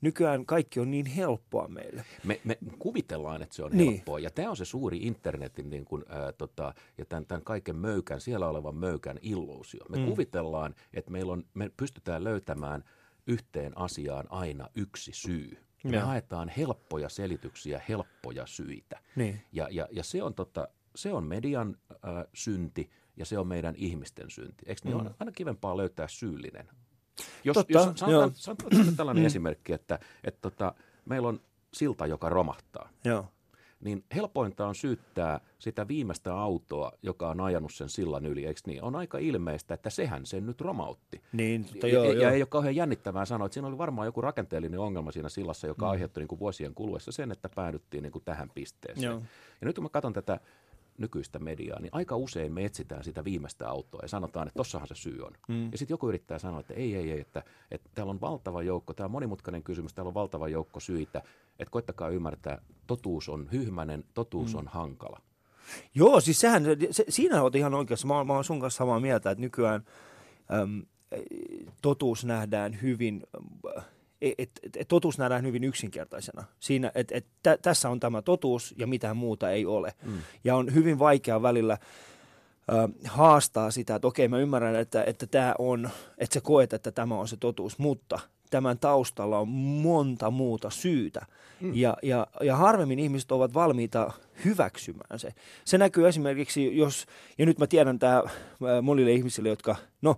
Nykyään kaikki on niin helppoa meille. Me, me kuvitellaan, että se on niin helppoa. Ja tämä on se suuri internetin niin kuin, ää, tota, ja tämän, tämän kaiken möykän, siellä olevan möykän illuusio. Me mm. kuvitellaan, että meillä on, me pystytään löytämään yhteen asiaan aina yksi syy. Me ja. haetaan helppoja selityksiä, helppoja syitä. Niin. Ja, ja, ja se on, tota, se on median ää, synti ja se on meidän ihmisten synti. Eikö mm. niin ole aina kivempaa löytää syyllinen? Jos, Totta, jos sanotaan, sanotaan tällainen esimerkki, että, että tota, meillä on silta, joka romahtaa, joo. niin helpointa on syyttää sitä viimeistä autoa, joka on ajanut sen sillan yli, eikö niin? On aika ilmeistä, että sehän sen nyt romautti. Niin, ja, joo, ja, joo. ja ei ole kauhean jännittävää sanoa, että siinä oli varmaan joku rakenteellinen ongelma siinä sillassa, joka mm. aiheutti niin kuin vuosien kuluessa sen, että päädyttiin niin kuin tähän pisteeseen. Joo. Ja nyt kun mä katson tätä nykyistä mediaa, niin aika usein me etsitään sitä viimeistä autoa ja sanotaan, että tossahan se syy on. Mm. Ja sitten joku yrittää sanoa, että ei, ei, ei, että, että täällä on valtava joukko, tämä on monimutkainen kysymys, täällä on valtava joukko syitä, että koittakaa ymmärtää, totuus on hyhmäinen, totuus mm. on hankala. Joo, siis sehän, se, siinä olet ihan oikeassa. Mä, mä oon sun kanssa samaa mieltä, että nykyään äm, totuus nähdään hyvin... Äh, Et, et, et totuus nähdään hyvin yksinkertaisena. Siinä, et, et tä, tässä on tämä totuus ja mitään muuta ei ole. Mm. Ja on hyvin vaikea välillä ö, haastaa sitä, että okei, mä ymmärrän, että, että, tää on, että sä koet, että tämä on se totuus, mutta tämän taustalla on monta muuta syytä. Mm. Ja, ja, ja harvemmin ihmiset ovat valmiita hyväksymään se. Se näkyy esimerkiksi, jos, ja nyt mä tiedän tämä monille ihmisille, jotka, no,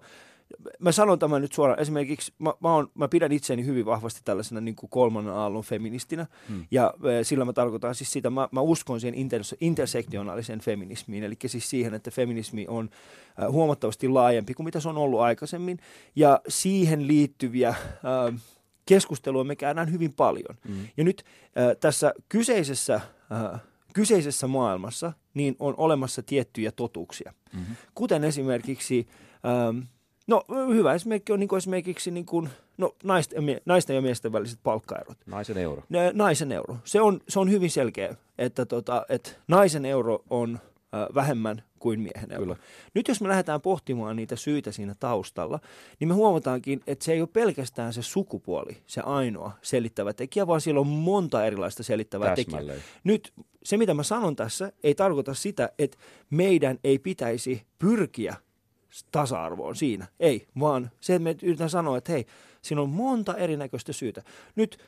mä sanon tämän nyt suoraan. Esimerkiksi mä, mä, on, mä pidän itseäni hyvin vahvasti tällaisena niin kuin kolmannen aallon feministinä. Hmm. Ja e, sillä mä tarkoitan siis sitä, mä, mä uskon siihen interse- intersektionaaliseen feminismiin. Eli siis siihen, että feminismi on äh, huomattavasti laajempi kuin mitä se on ollut aikaisemmin. Ja siihen liittyviä äh, keskustelua me käydään hyvin paljon. Hmm. Ja nyt äh, tässä kyseisessä... Äh, Kyseisessä maailmassa niin on olemassa tiettyjä totuuksia, mm-hmm. kuten esimerkiksi, ähm, no hyvä esimerkki on niin kuin esimerkiksi niin kuin, no, naisten, naisten ja miesten väliset palkkaerot. Naisen euro. Naisen euro. Se on, se on hyvin selkeä, että, tota, että naisen euro on äh, vähemmän kuin miehen euro. Kyllä. Nyt jos me lähdetään pohtimaan niitä syitä siinä taustalla, niin me huomataankin, että se ei ole pelkästään se sukupuoli, se ainoa selittävä tekijä, vaan siellä on monta erilaista selittävää tekijää. Nyt se, mitä mä sanon tässä, ei tarkoita sitä, että meidän ei pitäisi pyrkiä tasa-arvoon siinä. Ei, vaan se, että me yritetään sanoa, että hei, siinä on monta erinäköistä syytä. Nyt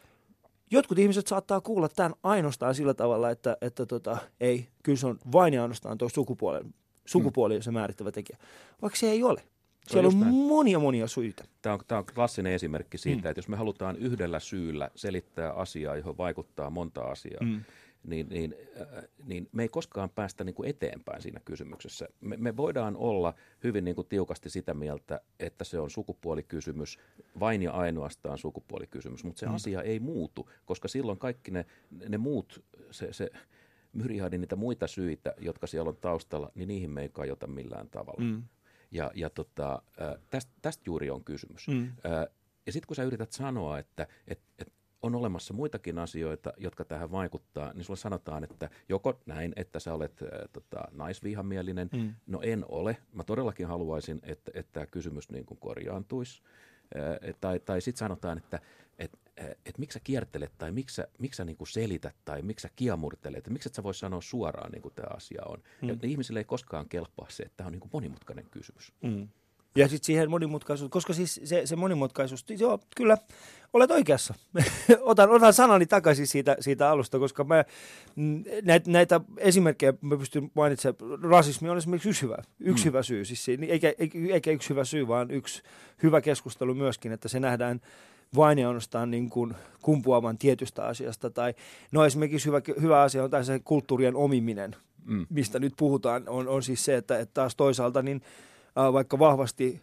jotkut ihmiset saattaa kuulla tämän ainoastaan sillä tavalla, että, että tota, ei, kyllä se on vain ja ainoastaan tuo sukupuolen. Sukupuoli on se määrittävä tekijä, vaikka se ei ole. Siellä on monia monia syitä. Tämä on, tämä on klassinen esimerkki siitä, mm. että jos me halutaan yhdellä syyllä selittää asiaa, johon vaikuttaa monta asiaa, mm. niin, niin, äh, niin me ei koskaan päästä niin kuin eteenpäin siinä kysymyksessä. Me, me voidaan olla hyvin niin kuin tiukasti sitä mieltä, että se on sukupuolikysymys, vain ja ainoastaan sukupuolikysymys, mutta se mm. asia ei muutu, koska silloin kaikki ne, ne muut... Se, se, myriaadi niitä muita syitä, jotka siellä on taustalla, niin niihin me ei kajota millään tavalla. Mm. Ja, ja tota, tästä täst juuri on kysymys. Mm. Ja sitten kun sä yrität sanoa, että et, et on olemassa muitakin asioita, jotka tähän vaikuttaa, niin sulle sanotaan, että joko näin, että sä olet äh, tota, naisvihamielinen. Mm. No en ole. Mä todellakin haluaisin, että, että tämä kysymys niin kuin korjaantuisi. Äh, tai tai sitten sanotaan, että et, että miksi sä kiertelet tai miksi sä, miksi sä niinku selität tai miksi sä kiamurtelet, miksi et sä voi sanoa suoraan niin kuin tämä asia on. Mm. Ja ihmisille ei koskaan kelpaa se, että tämä on niinku monimutkainen kysymys. Mm. Ja sitten siihen monimutkaisuus, koska siis se, se monimutkaisuus, joo kyllä, olet oikeassa. otan, otan sanani takaisin siitä, siitä alusta, koska mä, näitä, näitä esimerkkejä mä pystyn mainitsemaan. Rasismi on esimerkiksi yksi hyvä, yksi mm. hyvä syy, siis, eikä, eikä yksi hyvä syy, vaan yksi hyvä keskustelu myöskin, että se nähdään vain ja ainoastaan niin kuin kumpuavan tietystä asiasta. Tai, no esimerkiksi hyvä, hyvä asia on se kulttuurien omiminen, mm. mistä nyt puhutaan, on, on siis se, että, että taas toisaalta niin, äh, vaikka vahvasti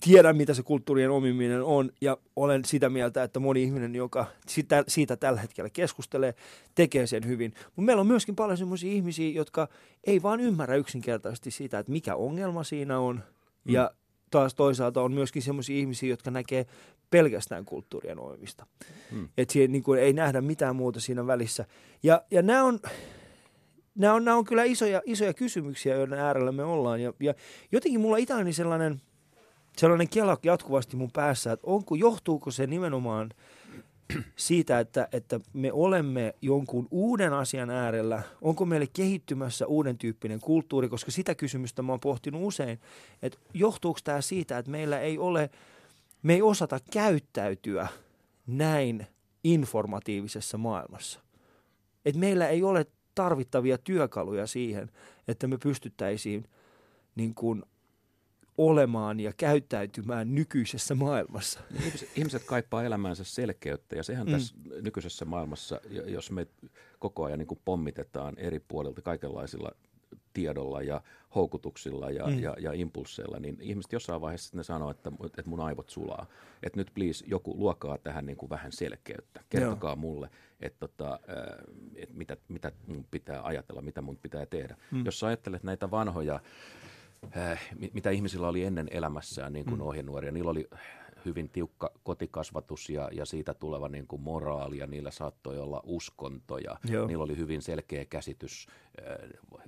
tiedän, mitä se kulttuurien omiminen on, ja olen sitä mieltä, että moni ihminen, joka sitä, siitä tällä hetkellä keskustelee, tekee sen hyvin. Mutta meillä on myöskin paljon sellaisia ihmisiä, jotka ei vaan ymmärrä yksinkertaisesti sitä, että mikä ongelma siinä on. Mm. Ja taas toisaalta on myöskin sellaisia ihmisiä, jotka näkee pelkästään kulttuurien omimista. Mm. Että siihen niin kuin ei nähdä mitään muuta siinä välissä. Ja, ja nämä on... Nämä on, nämä on kyllä isoja, isoja kysymyksiä, joiden äärellä me ollaan. Ja, ja jotenkin mulla itselläni sellainen, sellainen kela jatkuvasti mun päässä, että onko, johtuuko se nimenomaan siitä, että, että me olemme jonkun uuden asian äärellä. Onko meille kehittymässä uuden tyyppinen kulttuuri, koska sitä kysymystä mä oon pohtinut usein. Että johtuuko tämä siitä, että meillä ei ole, me ei osata käyttäytyä näin informatiivisessa maailmassa. Että meillä ei ole tarvittavia työkaluja siihen, että me pystyttäisiin niin kuin olemaan ja käyttäytymään nykyisessä maailmassa. Ihmiset, ihmiset kaipaa elämäänsä selkeyttä, ja sehän mm. tässä nykyisessä maailmassa, jos me koko ajan niin kuin pommitetaan eri puolilta kaikenlaisilla tiedolla ja houkutuksilla ja, mm. ja, ja impulseilla, niin ihmiset jossain vaiheessa ne sanoo, että, että mun aivot sulaa. Että nyt please joku luokaa tähän niin kuin vähän selkeyttä. Kertokaa Joo. mulle, että, tota, että mitä, mitä mun pitää ajatella, mitä mun pitää tehdä. Mm. Jos sä ajattelet näitä vanhoja, äh, mitä ihmisillä oli ennen elämässään niin kuin mm. ohjenuoria, niillä oli hyvin tiukka kotikasvatus ja, ja siitä tuleva niin kuin moraali, ja niillä saattoi olla uskontoja. Joo. Niillä oli hyvin selkeä käsitys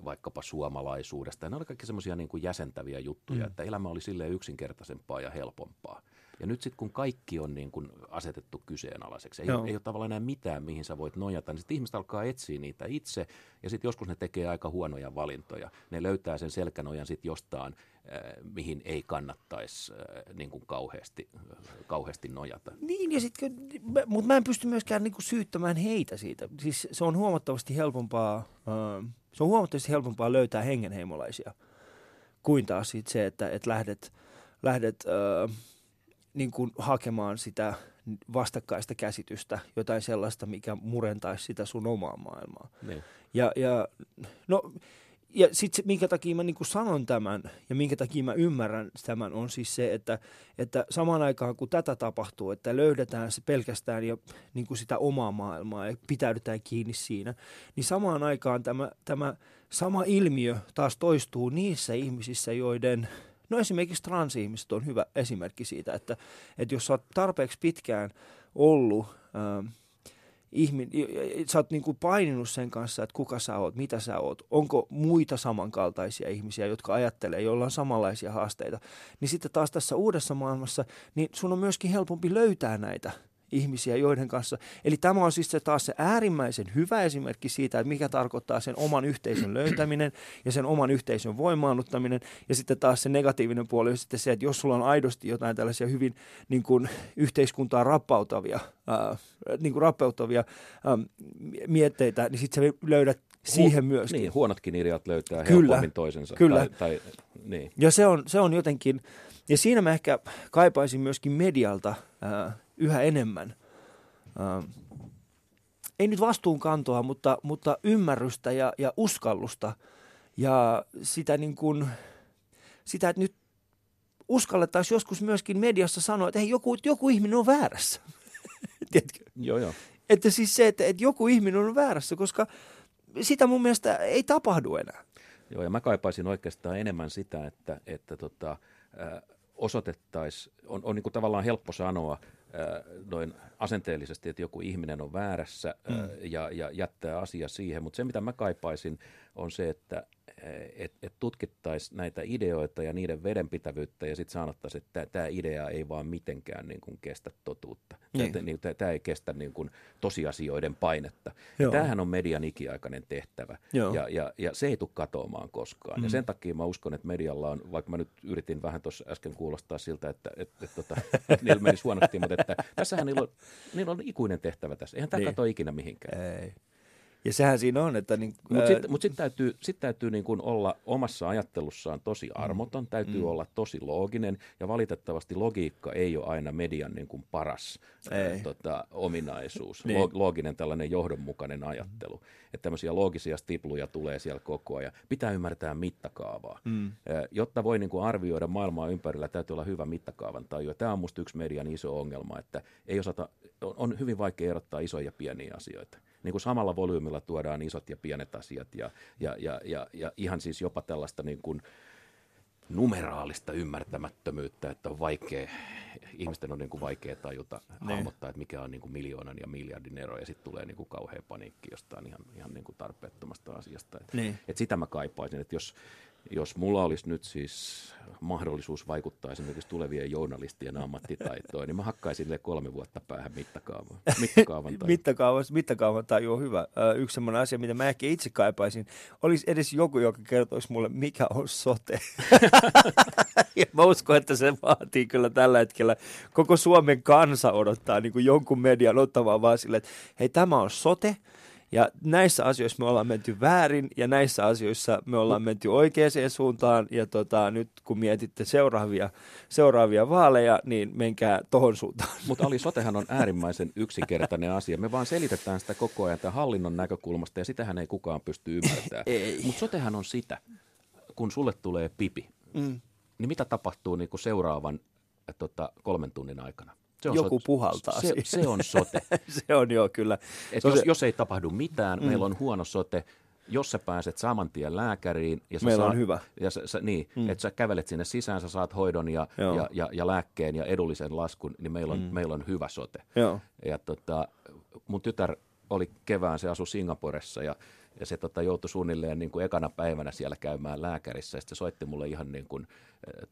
vaikkapa suomalaisuudesta. Ne oli kaikki semmoisia niin kuin jäsentäviä juttuja, mm. että elämä oli silleen yksinkertaisempaa ja helpompaa. Ja nyt sitten kun kaikki on niin kuin asetettu kyseenalaiseksi, ei, ei ole tavallaan enää mitään, mihin sä voit nojata, niin sitten ihmiset alkaa etsiä niitä itse, ja sitten joskus ne tekee aika huonoja valintoja. Ne löytää sen selkänojan sitten jostain, mihin ei kannattaisi niin kuin kauheasti, kauheasti nojata. Niin, ja sitten, mutta mä en pysty myöskään niin kuin syyttämään heitä siitä. Siis se on huomattavasti helpompaa, se on huomattavasti helpompaa löytää hengenheimolaisia kuin taas sit se, että et lähdet, lähdet niin kuin hakemaan sitä vastakkaista käsitystä, jotain sellaista, mikä murentaisi sitä sun omaa maailmaa. Niin. Ja, ja, no, ja sitten minkä takia mä niin kuin sanon tämän ja minkä takia mä ymmärrän tämän on siis se, että, että samaan aikaan kun tätä tapahtuu, että löydetään se pelkästään ja niin kuin sitä omaa maailmaa ja pitäydytään kiinni siinä, niin samaan aikaan tämä, tämä sama ilmiö taas toistuu niissä ihmisissä, joiden... No esimerkiksi transihmiset on hyvä esimerkki siitä, että, että jos sä oot tarpeeksi pitkään ollut, ähm, ihmin, sä oot niin kuin paininut sen kanssa, että kuka sä oot, mitä sä oot, onko muita samankaltaisia ihmisiä, jotka ajattelee, joilla on samanlaisia haasteita, niin sitten taas tässä uudessa maailmassa, niin sun on myöskin helpompi löytää näitä ihmisiä, joiden kanssa. Eli tämä on siis se taas se äärimmäisen hyvä esimerkki siitä, että mikä tarkoittaa sen oman yhteisön löytäminen ja sen oman yhteisön voimaannuttaminen. Ja sitten taas se negatiivinen puoli on sitten se, että jos sulla on aidosti jotain tällaisia hyvin niin kuin yhteiskuntaa rappautavia, ää, niin kuin rappeuttavia ää, mietteitä, niin sitten sä löydät siihen myöskin. Niin, huonotkin ideat löytää kyllä, helpommin toisensa. Kyllä. Tai, tai, niin. Ja se on, se on jotenkin, ja siinä mä ehkä kaipaisin myöskin medialta ää, yhä enemmän. Ähm, ei nyt vastuunkantoa, mutta, mutta ymmärrystä ja, ja uskallusta ja sitä, niin kuin, sitä, että nyt uskallettaisiin joskus myöskin mediassa sanoa, että hei, joku, joku ihminen on väärässä. Tiedätkö? Joo, joo. Että siis se, että, että joku ihminen on väärässä, koska sitä mun mielestä ei tapahdu enää. Joo, ja mä kaipaisin oikeastaan enemmän sitä, että, että tota, osoitettaisiin, on, on niin kuin tavallaan helppo sanoa, noin asenteellisesti, että joku ihminen on väärässä mm. ja, ja jättää asia siihen, mutta se mitä mä kaipaisin on se, että et, et tutkittaisiin näitä ideoita ja niiden vedenpitävyyttä ja sitten sanottaisiin, että tämä idea ei vaan mitenkään niin kuin kestä totuutta. Niin. Tämä ei kestä niin kuin tosiasioiden painetta. Tämähän on median ikiaikainen tehtävä ja, ja, ja se ei tule katoamaan koskaan. Mm. Ja sen takia mä uskon, että medialla on, vaikka mä nyt yritin vähän tuossa äsken kuulostaa siltä, että et, et, tota, niillä menisi huonosti, mutta että tässähän niillä on, niillä on ikuinen tehtävä tässä. Eihän tämä niin. katoa ikinä mihinkään. Ei. Ja sehän siinä on, että... Niin, mutta sitten mut sit täytyy, sit täytyy niin kuin olla omassa ajattelussaan tosi armoton, mm. täytyy mm. olla tosi looginen, ja valitettavasti logiikka ei ole aina median niin kuin paras ää, tota, ominaisuus. Niin. Lo, looginen tällainen johdonmukainen ajattelu. Mm. Että tämmöisiä loogisia stipluja tulee siellä koko ajan. Pitää ymmärtää mittakaavaa. Mm. Ää, jotta voi niin kuin arvioida maailmaa ympärillä, täytyy olla hyvä mittakaavan taju. Tämä on musta yksi median iso ongelma, että ei osata, on, on hyvin vaikea erottaa isoja ja pieniä asioita. Niin kuin samalla volyymilla tuodaan isot ja pienet asiat ja, ja, ja, ja, ja ihan siis jopa tällaista niin kuin numeraalista ymmärtämättömyyttä, että on vaikea, ihmisten on niin kuin vaikea tajuta, ne. hahmottaa, että mikä on niin kuin miljoonan ja miljardin ero, ja sitten tulee niin kuin kauhea paniikki jostain ihan, ihan niin kuin tarpeettomasta asiasta. Et, et sitä mä kaipaisin, että jos... Jos mulla olisi nyt siis mahdollisuus vaikuttaa esimerkiksi tulevien journalistien ammattitaitoon, niin mä hakkaisin ne kolme vuotta päähän mittakaavan. Mittakaavan taju. mittakaavan, mittakaavan taju on hyvä. Yksi sellainen asia, mitä mä ehkä itse kaipaisin, olisi edes joku, joka kertoisi mulle, mikä on sote. Ja mä uskon, että se vaatii kyllä tällä hetkellä. Koko Suomen kansa odottaa niin kuin jonkun median ottamaan vaan silleen, että hei, tämä on sote. Ja näissä asioissa me ollaan menty väärin, ja näissä asioissa me ollaan menty oikeaan suuntaan, ja tota, nyt kun mietitte seuraavia, seuraavia vaaleja, niin menkää tohon suuntaan. Mutta Ali, sotehan on äärimmäisen yksinkertainen asia. Me vaan selitetään sitä koko ajan tämän hallinnon näkökulmasta, ja sitähän ei kukaan pysty ymmärtämään. Mutta sotehan on sitä, kun sulle tulee pipi, mm. niin mitä tapahtuu niinku seuraavan tota, kolmen tunnin aikana? Joku puhaltaa. Se, se on sote. Se on joo, kyllä. Et jos, jos ei tapahdu mitään, mm. meillä on huono sote, jos sä pääset saman tien lääkäriin. Ja meillä saat, on hyvä. Ja sä, sä, niin, mm. että sä kävelet sinne sisään, sä saat hoidon ja, ja, ja, ja lääkkeen ja edullisen laskun, niin meillä on, mm. meillä on hyvä sote. Joo. Ja tota, mun tytär oli kevään, se asui Singaporessa ja, ja se tota, joutui suunnilleen niin kuin ekana päivänä siellä käymään lääkärissä. Ja sitten se soitti mulle ihan niin kuin...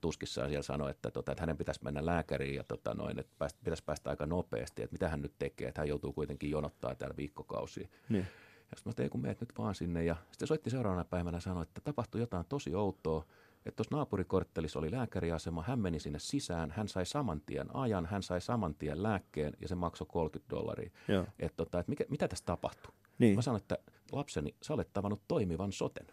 tuskissaan siellä sanoi, että, tota, että hänen pitäisi mennä lääkäriin ja tota, noin, että päästä, pitäisi päästä aika nopeasti, että mitä hän nyt tekee, että hän joutuu kuitenkin jonottaa täällä viikkokausia. Niin. Ja sitten mä tein, kun meet nyt vaan sinne ja sitten soitti seuraavana päivänä ja sanoi, että tapahtui jotain tosi outoa, että tuossa naapurikorttelissa oli lääkäriasema, hän meni sinne sisään, hän sai saman tien ajan, hän sai saman tien lääkkeen ja se maksoi kolmekymmentä dollaria. Että, tota, että mikä, mitä tässä tapahtui? Niin. Mä sanon, että lapseni, sä olet tavannut toimivan soten.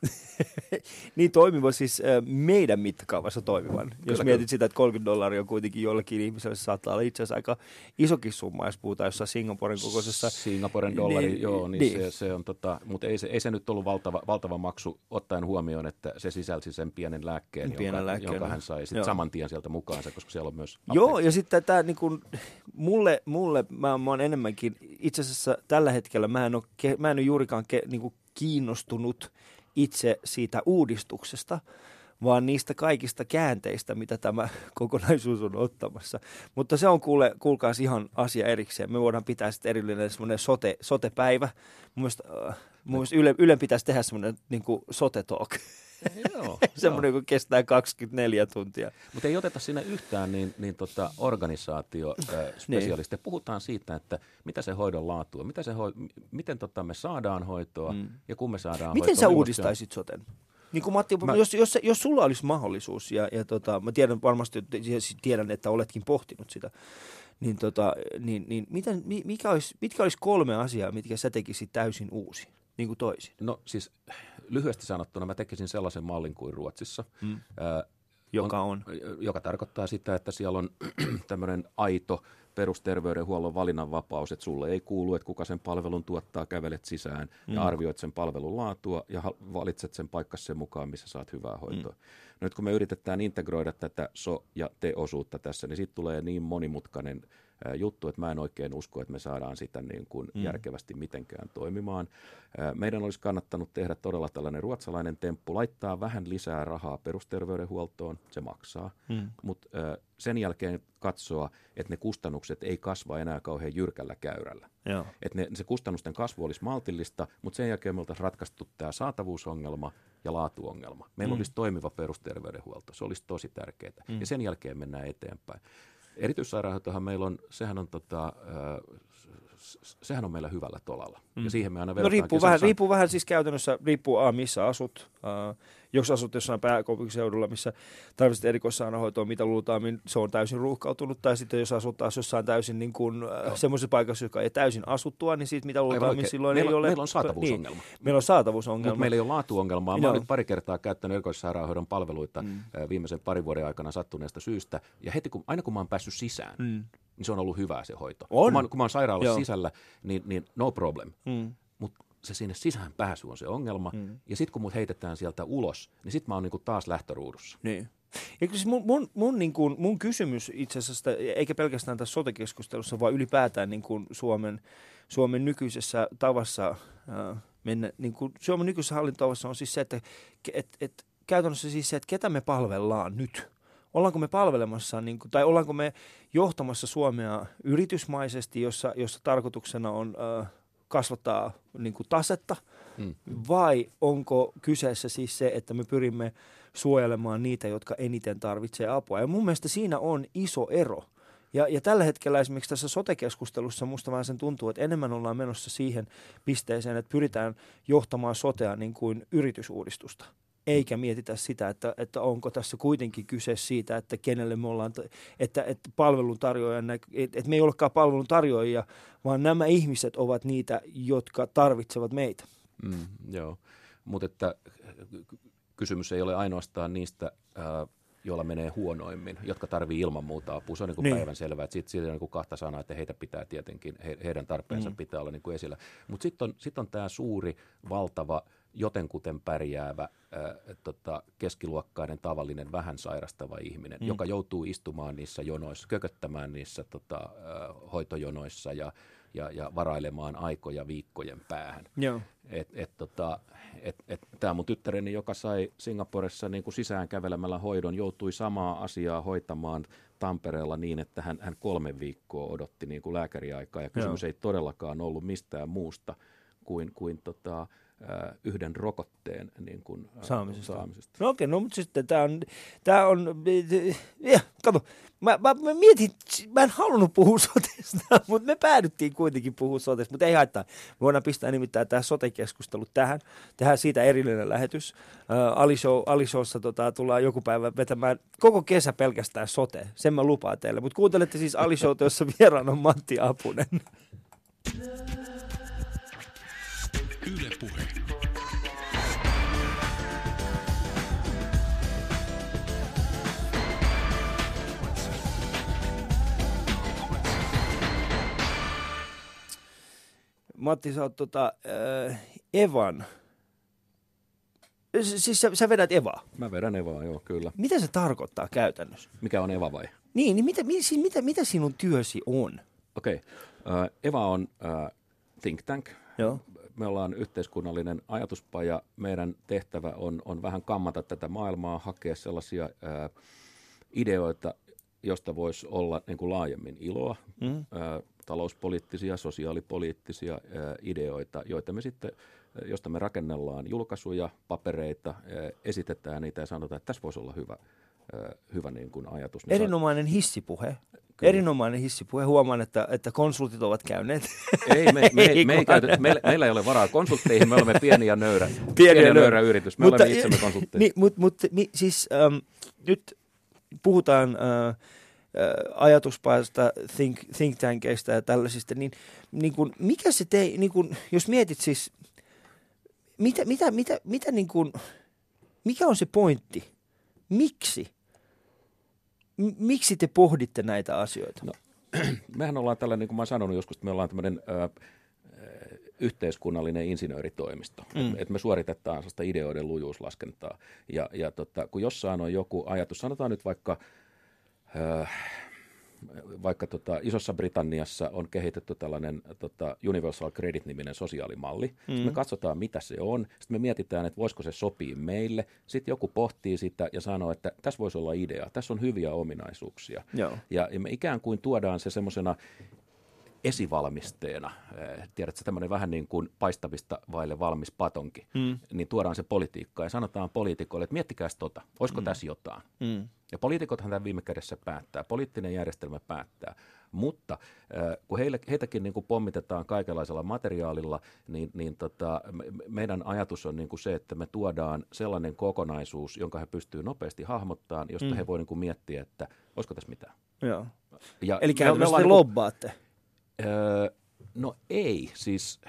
Niin toimiva siis äh, meidän mittakaavassa toimivan. Kyllä, jos mietit kyllä. sitä, että kolmekymmentä dollaria on kuitenkin jollekin ihmiselle, se saattaa olla itse asiassa aika isokin summa, jos puhutaan jossain Singaporen kokoisessa. Singaporen dollari, niin, joo, niin, niin. Se, se on tota, mutta ei se, ei se nyt ollut valtava, valtava maksu ottaen huomioon, että se sisälsi sen pienen lääkkeen, pienen jonka, lääkkeen. jonka hän sai sit saman tien sieltä mukaansa, koska siellä on myös apteekki. Joo, ja sitten tämä niin kuin, mulle, mulle mä, mä oon enemmänkin, itse asiassa tällä hetkellä mä en ole, mä en ole juurikaan ke, niin kuin kiinnostunut itse siitä uudistuksesta, vaan niistä kaikista käänteistä, mitä tämä kokonaisuus on ottamassa. Mutta se on, kuule, kuulkaas ihan asia erikseen. Me voidaan pitää sitten erillinen semmoinen sote, sote-päivä. Mun mielestä, äh, mun mielestä Ylen, Ylen pitäisi tehdä semmoinen niin kuin sote-talk. Joo, semmoinen, kun kestää kaksikymmentäneljä tuntia. Mutta ei oteta siinä yhtään niin, niin tota organisaatiospesialisteja. Niin. Puhutaan siitä, että mitä se hoidon laatu on, mitä se ho- miten tota me saadaan hoitoa mm. ja kun me saadaan miten hoitoa. Miten sä uudistaisit soten? Niin kuin Matti, mä... jos, jos, jos sulla olisi mahdollisuus, ja, ja tota, mä tiedän varmasti, tiedän, että oletkin pohtinut sitä, niin, tota, niin, niin mitä, mikä olisi, mitkä olisi kolme asiaa, mitkä sä tekisit täysin uusi, niin kuin toisin? No siis... Lyhyesti sanottuna mä tekisin sellaisen mallin kuin Ruotsissa, mm. äh, joka, on, on. joka tarkoittaa sitä, että siellä on tämmöinen aito perusterveydenhuollon valinnanvapaus, että sulle ei kuulu, että kuka sen palvelun tuottaa, kävelet sisään mm. ja arvioit sen palvelun laatua ja valitset sen paikassa sen mukaan, missä saat hyvää hoitoa. Mm. No nyt kun me yritetään integroida tätä so- ja te-osuutta tässä, niin siitä tulee niin monimutkainen juttu, että mä en oikein usko, että me saadaan sitä niin kuin mm. järkevästi mitenkään toimimaan. Meidän olisi kannattanut tehdä todella tällainen ruotsalainen temppu, laittaa vähän lisää rahaa perusterveydenhuoltoon, se maksaa, mm. mutta sen jälkeen katsoa, että ne kustannukset ei kasva enää kauhean jyrkällä käyrällä. Että ne, se kustannusten kasvu olisi maltillista, mutta sen jälkeen me oltaisiin ratkaistu tämä saatavuusongelma ja laatuongelma. Meillä mm. olisi toimiva perusterveydenhuolto, se olisi tosi tärkeää mm. ja sen jälkeen mennään eteenpäin. Erityissairaanhoitohan meillä on, sehän on tota, sehän on meillä hyvällä tolalla. Mm. Ja siihen me aina verrataan. No riippuu vähän, riippuu vähän siis käytännössä, riippuu A, missä asut. Äh, jos asut jossain pääkaupunkiseudulla, missä tarvitset erikoissairaanhoitoa, mitä luultaan, niin se on täysin ruuhkautunut. Tai sitten jos asut taas jossain täysin niin kuin, äh, semmoisessa paikassa, joka ei täysin asuttua, niin siitä mitä luultaan, niin silloin meillä ei on, ole. Meillä on saatavuusongelma. Niin, meillä on saatavuusongelma. Mutta meillä ei ole laatuongelmaa. Mä olen pari kertaa käyttänyt erikoissairaanhoidon palveluita mm. viimeisen parin vuoden aikana sattuneesta syystä. Ja heti kun, aina kun mä oon päässyt sisään, mm. niin se on ollut hyvää se hoito. On. Kun mä oon sairaalassa sisällä, niin, niin no problem. Mm. Mutta se sinne sisään pääsy on se ongelma. Mm. Ja sitten kun mut heitetään sieltä ulos, niin sitten mä oon niinku taas lähtöruudussa. Niin. Ja siis mun, mun, mun, niin kuin, mun kysymys itse asiassa, eikä pelkästään tässä sote-keskustelussa, vaan ylipäätään niin kuin Suomen, Suomen nykyisessä tavassa äh, mennä, niin kuin Suomen nykyisessä hallintotavassa on siis se, että et, et, käytännössä siis se, että ketä me palvellaan nyt. Ollaanko me palvelemassa, niin kuin, tai ollaanko me johtamassa Suomea yritysmaisesti, jossa, jossa tarkoituksena on äh, kasvattaa niin kuin tasetta, mm. vai onko kyseessä siis se, että me pyrimme suojelemaan niitä, jotka eniten tarvitsee apua. Ja mun mielestä siinä on iso ero. Ja, ja tällä hetkellä esimerkiksi tässä sote-keskustelussa musta vähän sen tuntuu, että enemmän ollaan menossa siihen pisteeseen, että pyritään johtamaan sotea niin kuin yritysuudistusta. Eikä mietitä sitä, että, että onko tässä kuitenkin kyse siitä, että kenelle me ollaan, että, että palveluntarjoajan, että me ei olekaan palveluntarjoajia, vaan nämä ihmiset ovat niitä, jotka tarvitsevat meitä. Mm, joo, mutta että kysymys ei ole ainoastaan niistä, joilla menee huonoimmin, jotka tarvii ilman muuta apua. Se on niin kuin niin. päivänselvää, että siitä, siitä on niin kuin kahta sanaa, että heitä pitää tietenkin, he, heidän tarpeensa mm. pitää olla niin kuin esillä. Mutta sitten on, sit on tämä suuri, valtava, jotenkuten pärjäävä, ää, tota, keskiluokkainen, tavallinen, vähän sairastava ihminen, mm. joka joutuu istumaan niissä jonoissa, kököttämään niissä tota, ää, hoitojonoissa ja, ja, ja varailemaan aikoja viikkojen päähän. Että et, tota, et, et, tämä mun tyttäreni, joka sai Singaporessa niin kuin sisään kävelemällä hoidon, joutui samaa asiaa hoitamaan Tampereella niin, että hän, hän kolme viikkoa odotti niin kuin lääkäriaikaa. Ja kysymys Joo. ei todellakaan ollut mistään muusta kuin... kuin tota, yhden rokotteen niin kuin, saamisesta. saamisesta. No okei, okay, no mutta sitten tämä on, tää on ja, kato, mä, mä, mä mietin, mä en halunnut puhua sotesta, mutta me päädyttiin kuitenkin puhua sotesta, mutta ei haittaa. Me voidaan pistää nimittäin tämä sote-keskustelu tähän, tehdään siitä erillinen lähetys. Ää, Ali Show, Ali Showssa tota, tullaan joku päivä vetämään koko kesä pelkästään sote, sen mä lupaan teille, mutta kuuntelette siis Ali Showta, jossa vieraan on Matti Apunen. Yle Puhe. Matti, sä oot tota, äh, Evan. Siis sä, sä vedät Evaa? Mä vedän Evaa, joo, kyllä. Mitä se tarkoittaa käytännössä? Mikä on Eva vai? Niin, niin mitä, mi, siis mitä, mitä sinun työsi on? Okei, okay. äh, Eva on äh, think tank. Joo. Me ollaan yhteiskunnallinen ajatuspaja. Meidän tehtävä on, on vähän kammata tätä maailmaa, hakea sellaisia ää, ideoita, josta voisi olla niin kuin laajemmin iloa, mm. ää, talouspoliittisia, sosiaalipoliittisia ää, ideoita, joita me sitten, josta me rakennellaan julkaisuja, papereita, ää, esitetään niitä ja sanotaan, että tässä voisi olla hyvä, ää, hyvä niin kuin ajatus. Me Erinomainen saa... hissipuhe. Kyllä. Erinomainen hissipuhe. Huomaan, että, että konsultit ovat käyneet. Ei, me, me, ei, me ei käytetä. Meillä, meillä ei ole varaa konsultteihin. Me olemme pieni ja nöyrä, pieni pieni ja nöyrä yritys. Me mutta, olemme itsemme konsultteja. Niin, mutta mut, siis ähm, nyt puhutaan äh, ajatuspaista, think, think tankeista ja tällaisista. Niin, niin kun, mikä se tei, niin kun, jos mietit siis, mitä, mitä, mitä, mitä niin kun, mikä on se pointti? Miksi? Miksi te pohditte näitä asioita? No, mehän ollaan tällainen, niin kuin mä oon sanonut joskus, että me ollaan tämmöinen ö, yhteiskunnallinen insinööritoimisto. Mm. Että me suoritetaan sellaista ideoiden lujuuslaskentaa. Ja, ja tota, kun jossain on joku ajatus, sanotaan nyt vaikka, ö, vaikka tota, Isossa Britanniassa on kehitetty tällainen tota, Universal Credit-niminen sosiaalimalli. Mm. Sitten me katsotaan, mitä se on. Sitten me mietitään, että voisiko se sopii meille. Sitten joku pohtii sitä ja sanoo, että tässä voisi olla idea. Tässä on hyviä ominaisuuksia. Joo. Ja me ikään kuin tuodaan se semmoisena esivalmisteena. Tiedätkö, tämmöinen vähän niin kuin paistavista vaille valmis patonki. Mm. Niin tuodaan se politiikkaan ja sanotaan poliitikoille, että miettikääs tota. Olisiko mm. tässä jotain? Mm. Ja poliitikothan tämän viime kädessä päättää, poliittinen järjestelmä päättää, Mutta kun heille, heitäkin niin kuin pommitetaan kaikenlaisella materiaalilla, niin, niin tota, meidän ajatus on niin kuin se, että me tuodaan sellainen kokonaisuus, jonka he pystyvät nopeasti hahmottamaan, josta mm. he voi niin kuin miettiä, että olisiko tässä mitään. Joo. Ja eli käytännössä te lobbaatte? Öö, no ei, siis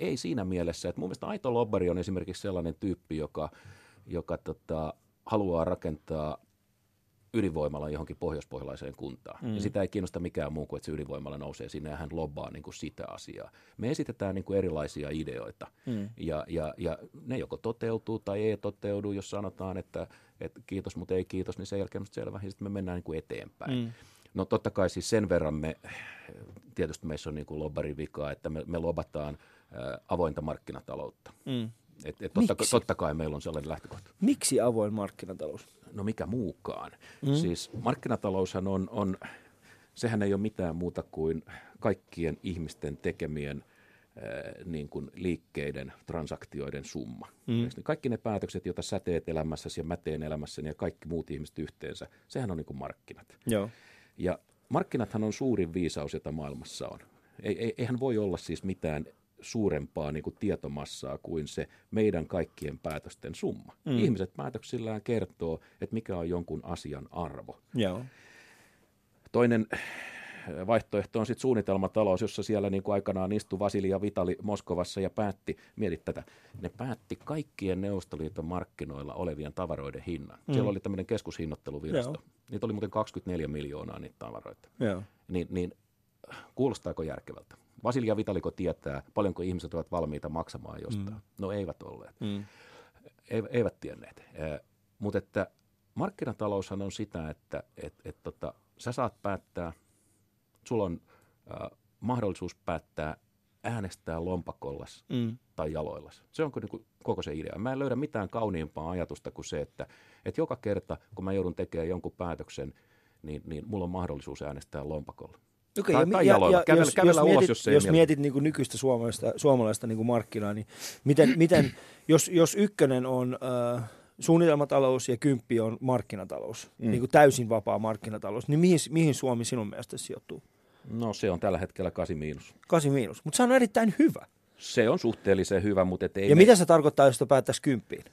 ei siinä mielessä. Että mun mielestä aito lobbari on esimerkiksi sellainen tyyppi, joka, joka tota, haluaa rakentaa ydinvoimalla johonkin pohjoispohjalaiseen kuntaan. Mm. Ja sitä ei kiinnosta mikään muu kuin, että se ydinvoimalla nousee sinne ja hän lobbaa niin kuin sitä asiaa. Me esitetään niin kuin erilaisia ideoita mm. ja, ja, ja ne joko toteutuu tai ei toteudu. Jos sanotaan, että, että kiitos, mutta ei kiitos, niin sen jälkeen musta selvä, ja sitten me mennään niin kuin eteenpäin. Mm. No totta kai siis sen verran me, tietysti meissä on niin kuin lobbarin vikaa, että me, me lobataan ää, avointa markkinataloutta. Mm. Et, et totta, totta kai meillä on sellainen lähtökohta. Miksi avoin markkinatalous? No mikä muukaan. Mm. Siis markkinataloushan on, on, sehän ei ole mitään muuta kuin kaikkien ihmisten tekemien äh, niin kuin liikkeiden, transaktioiden summa. Mm. Kaikki ne päätökset, joita sä teet elämässäsi ja mä teen elämässäni ja kaikki muut ihmiset yhteensä, sehän on niin kuin markkinat. Joo. Ja markkinathan on suurin viisaus, jota maailmassa on. Ei, eihän voi olla siis mitään suurempaa niin kuin tietomassaa kuin se meidän kaikkien päätösten summa. Mm. Ihmiset päätöksillään kertoo, että mikä on jonkun asian arvo. Joo. Toinen vaihtoehto on sitten suunnitelmatalous, jossa siellä niin kuin aikanaan istui Vasili ja Vitali Moskovassa ja päätti, mietit tätä, ne päätti kaikkien Neuvostoliiton markkinoilla olevien tavaroiden hinnan. Mm. Siellä oli tämmöinen keskushinnoitteluvirasto. Joo. Niitä oli muuten kaksikymmentäneljä miljoonaa niitä tavaroita. Joo. Niin, niin kuulostaako järkevältä? Vasili ja Vitaliko tietää, paljonko ihmiset ovat valmiita maksamaan jostain. Mm. No eivät olleet. Mm. E- eivät tienneet. E- Mutta että markkinataloushan on sitä, että et, et tota, sä saat päättää, sulla on äh, mahdollisuus päättää äänestää lompakollas mm. tai jaloillas. Se on niin kuin koko se idea. Mä en löydä mitään kauniimpaa ajatusta kuin se, että et joka kerta, kun mä joudun tekemään jonkun päätöksen, niin, niin mulla on mahdollisuus äänestää lompakolla. Okay, tai, tai jaloilla. Ja, kävellä, jos, kävellä jos ulos, mietit, jos ei Jos mieltä. mietit niin kuin nykyistä suomalaista, suomalaista niin kuin markkinaa, niin miten, miten jos, jos ykkönen on äh, suunnitelmatalous ja kymppi on markkinatalous, mm. niin kuin täysin vapaa markkinatalous, niin mihin, mihin Suomi sinun mielestä sijoittuu? No se on tällä hetkellä kasi miinus. kasi miinus, mutta se on erittäin hyvä. Se on suhteellisen hyvä, mutta ei... Ja me... mitä se tarkoittaa, jos sitä päättäisi kymppiin?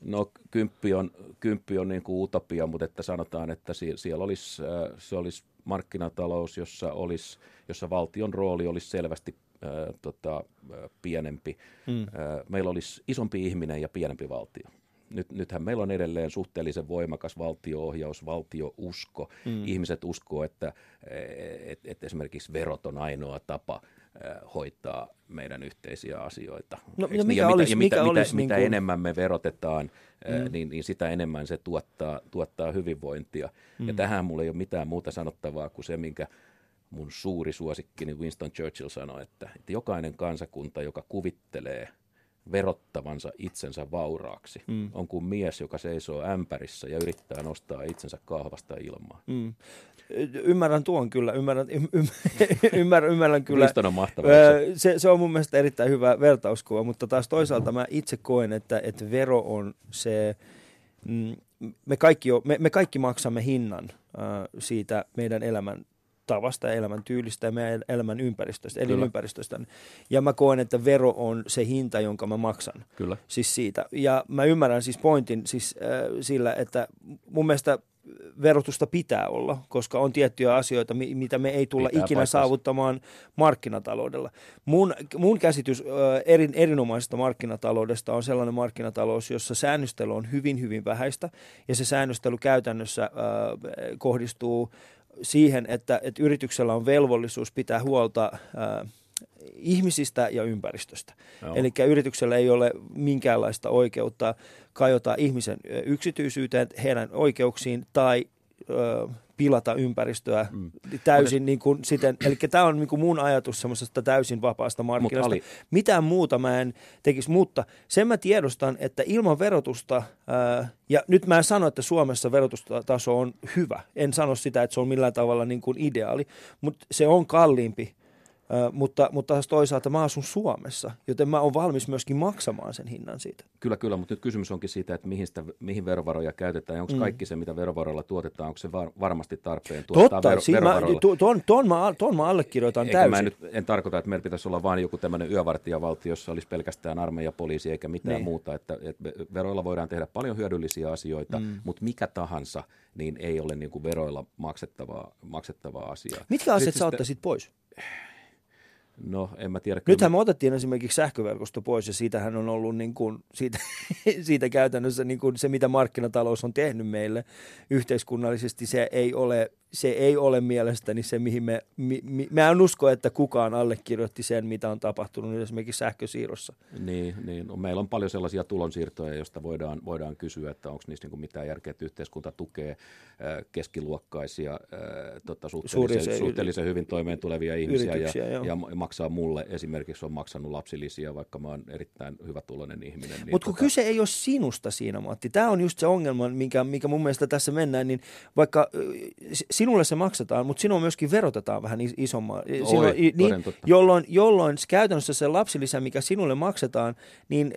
No kymppi on, kymppi on niin kuin utopia, mutta että sanotaan, että sie, siellä olisi, äh, se olisi... markkinatalous, jossa, olisi, jossa valtion rooli olisi selvästi äh, tota, pienempi. Mm. Äh, meillä olisi isompi ihminen ja pienempi valtio. Nyt, nythän meillä on edelleen suhteellisen voimakas valtio-ohjaus, valtiousko. Mm. Ihmiset uskoo, että et, et esimerkiksi verot on ainoa tapa äh, hoitaa meidän yhteisiä asioita. No, no, mikä ja olisi, mitä, mikä mitä, olisi, mitä, niin kuin... mitä enemmän me verotetaan, Mm. Niin, niin sitä enemmän se tuottaa, tuottaa hyvinvointia. Mm. Ja tähän mulla ei ole mitään muuta sanottavaa kuin se, minkä mun suuri suosikkini Winston Churchill sanoi, että, että jokainen kansakunta, joka kuvittelee verottavansa itsensä vauraaksi, mm. on kuin mies, joka seisoo ämpärissä ja yrittää nostaa itsensä kahvasta ilmaa. Mm. Ymmärrän tuon kyllä, ymmärrän, ymmär, ymmär, ymmär, ymmärrän kyllä. Winston on mahtava. Se, se on mun mielestä erittäin hyvä vertauskuva, mutta taas toisaalta mä itse koen, että, että vero on se, me kaikki, on, me, me kaikki maksamme hinnan äh, siitä meidän elämän tavasta ja elämän tyylistä ja meidän elämän ympäristöstä, elinympäristöstä. Ja mä koen, että vero on se hinta, jonka mä maksan. Kyllä. Siis siitä. Ja mä ymmärrän siis pointin siis, äh, sillä, että mun mielestä verotusta pitää olla, koska on tiettyjä asioita, mitä me ei tulla pitää ikinä paikassa. Saavuttamaan markkinataloudella. Mun, mun käsitys erin, erinomaisesta markkinataloudesta on sellainen markkinatalous, jossa säännöstely on hyvin, hyvin vähäistä, ja se säännöstely käytännössä äh, kohdistuu siihen, että, että yrityksellä on velvollisuus pitää huolta äh, ihmisistä ja ympäristöstä. Eli yrityksellä ei ole minkäänlaista oikeutta kajota ihmisen yksityisyyteen, heidän oikeuksiin tai ö, pilata ympäristöä mm. täysin. Niin kuin siten, eli tämä on niin kuin mun ajatus semmoisesta täysin vapaasta markkinasta. Mitään muuta mä en tekisi, mutta sen mä tiedostan, että ilman verotusta, ö, ja nyt mä en sano, että Suomessa verotustaso on hyvä. En sano sitä, että se on millään tavalla niin kuin ideaali, mutta se on kalliimpi Mutta, mutta toisaalta mä asun Suomessa, joten mä oon valmis myöskin maksamaan sen hinnan siitä. Kyllä, kyllä, mutta nyt kysymys onkin siitä, että mihin, sitä, mihin verovaroja käytetään. Onko mm. kaikki se, mitä verovaroilla tuotetaan, onko se var, varmasti tarpeen tuottaa Totta, ver, si- verovaroilla? Totta, ton, ton mä, ton mä allekirjoitan eikä täysin. Mä nyt, en tarkoita, että meillä pitäisi olla vain joku tämmöinen yövartijavaltio, jossa olisi pelkästään armeija, poliisi eikä mitään niin. muuta. Että, että veroilla voidaan tehdä paljon hyödyllisiä asioita, mm. mutta mikä tahansa niin ei ole niin kuin veroilla maksettavaa, maksettavaa asiaa. Mitkä asiat sä ottaisit pois? No, en mä tiedä. Nythän me otettiin esimerkiksi sähköverkosto pois ja siitähän on ollut niin kuin, siitä, siitä käytännössä niin kuin se, mitä markkinatalous on tehnyt meille yhteiskunnallisesti. Se ei ole, se ei ole mielestäni se, mihin me... Mi, mi, mä en usko, että kukaan allekirjoitti sen, mitä on tapahtunut esimerkiksi sähkösiirrossa. Niin, niin. No, meillä on paljon sellaisia tulonsiirtoja, joista voidaan, voidaan kysyä, että onko niissä niin kuin mitään järkeä, että yhteiskunta tukee keskiluokkaisia, tota, suhteellisen, suhteellisen hyvin toimeentulevia ihmisiä ja, ja maksaa mulle. Esimerkiksi on maksanut lapsilisiä, vaikka mä oon erittäin hyvätuloinen ihminen. Niin Mutta kun tota... kyse ei ole sinusta siinä, Matti. Tämä on just se ongelma, mikä, mikä mun mielestä tässä mennään, niin vaikka sinulle se maksataan, mutta sinua myöskin verotetaan vähän isommaa. Oi, niin, jolloin, jolloin käytännössä se lapsilisä, mikä sinulle maksetaan, niin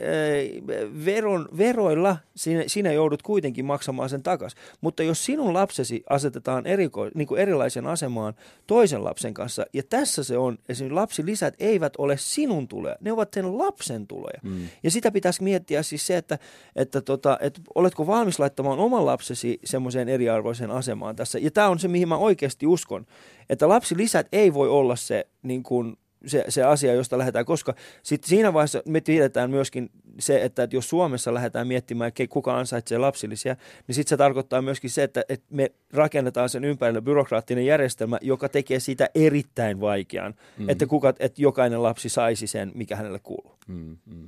äh, veron, veroilla sinä, sinä joudut kuitenkin maksamaan sen takaisin. Mutta jos sinun lapsesi asetetaan eriko, niin kuin erilaisen asemaan toisen lapsen kanssa, ja tässä se on esimerkiksi lapsilisät eivät ole sinun tuloja, ne ovat sen lapsen tuloja. Mm. Ja sitä pitäisi miettiä siis se, että, että, tota, että oletko valmis laittamaan oman lapsesi semmoiseen eriarvoiseen asemaan tässä. Ja tämä on se, mihin mä oikeasti uskon, että lapsilisät ei voi olla se, niin kuin, se, se asia, josta lähdetään, koska sitten siinä vaiheessa me tiedetään myöskin se, että, että jos Suomessa lähdetään miettimään, kuka ansaitsee lapsilisiä, niin sitten se tarkoittaa myöskin se, että, että me rakennetaan sen ympärille byrokraattinen järjestelmä, joka tekee siitä erittäin vaikean, mm. että, kuka, että jokainen lapsi saisi sen, mikä hänelle kuuluu. Mm, mm.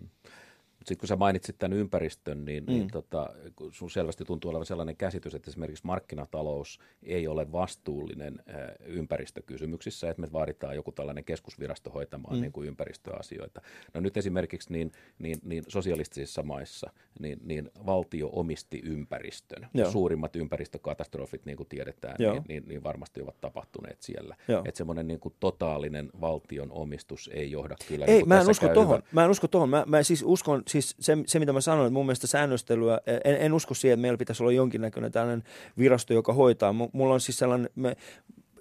Sitten kun sä mainitsit tämän ympäristön, niin, mm. niin tota, sun selvästi tuntuu olevan sellainen käsitys, että esimerkiksi markkinatalous ei ole vastuullinen ympäristökysymyksissä, että me vaaditaan joku tällainen keskusvirasto hoitamaan mm. niin kuin ympäristöasioita. No nyt esimerkiksi niin, niin, niin sosialistisissa maissa niin, niin valtio omisti ympäristön. Joo. Suurimmat ympäristökatastrofit, niin kuin tiedetään, niin, niin, niin varmasti ovat tapahtuneet siellä. Että semmoinen niin kuin totaalinen valtion omistus ei johda kyllä. Ei, niin mä, en usko tohon. mä en usko tohon. Mä, mä siis uskon... Siis se, se, mitä mä sanon, että mun mielestä säännöstelyä, en, en usko siihen, että meillä pitäisi olla jonkinnäköinen tällainen virasto, joka hoitaa. Mulla on siis sellainen, me,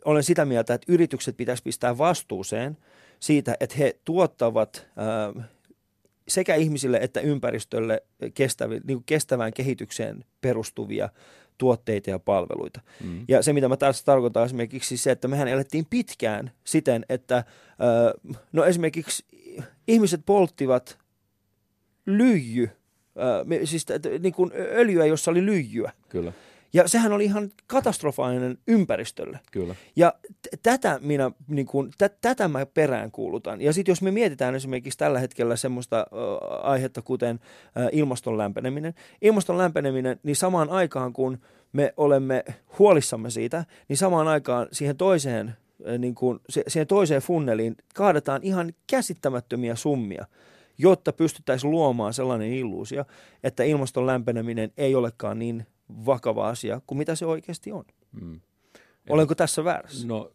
olen sitä mieltä, että yritykset pitäisi pistää vastuuseen siitä, että he tuottavat äh, sekä ihmisille että ympäristölle kestävi, niin kuin kestävään kehitykseen perustuvia tuotteita ja palveluita. Mm. Ja se, mitä mä taas tarkoitan esimerkiksi se, että mehän elettiin pitkään siten, että äh, no esimerkiksi ihmiset polttivat lyijy, äh, siis niin kuin öljyä, jossa oli lyijyä. Kyllä. Ja sehän oli ihan katastrofaalinen ympäristölle. Kyllä. Ja t- tätä minä niin kuin, t- tätä mä peräänkuulutan. Ja sitten jos me mietitään esimerkiksi tällä hetkellä semmoista äh, aihetta, kuten äh, ilmaston lämpeneminen. Ilmaston lämpeneminen, niin samaan aikaan kun me olemme huolissamme siitä, niin samaan aikaan siihen toiseen, äh, niin kuin, siihen toiseen funneliin kaadetaan ihan käsittämättömiä summia, jotta pystyttäisiin luomaan sellainen illuusio, että ilmaston lämpeneminen ei olekaan niin vakava asia kuin mitä se oikeasti on. Mm. Olenko en, tässä väärässä? No,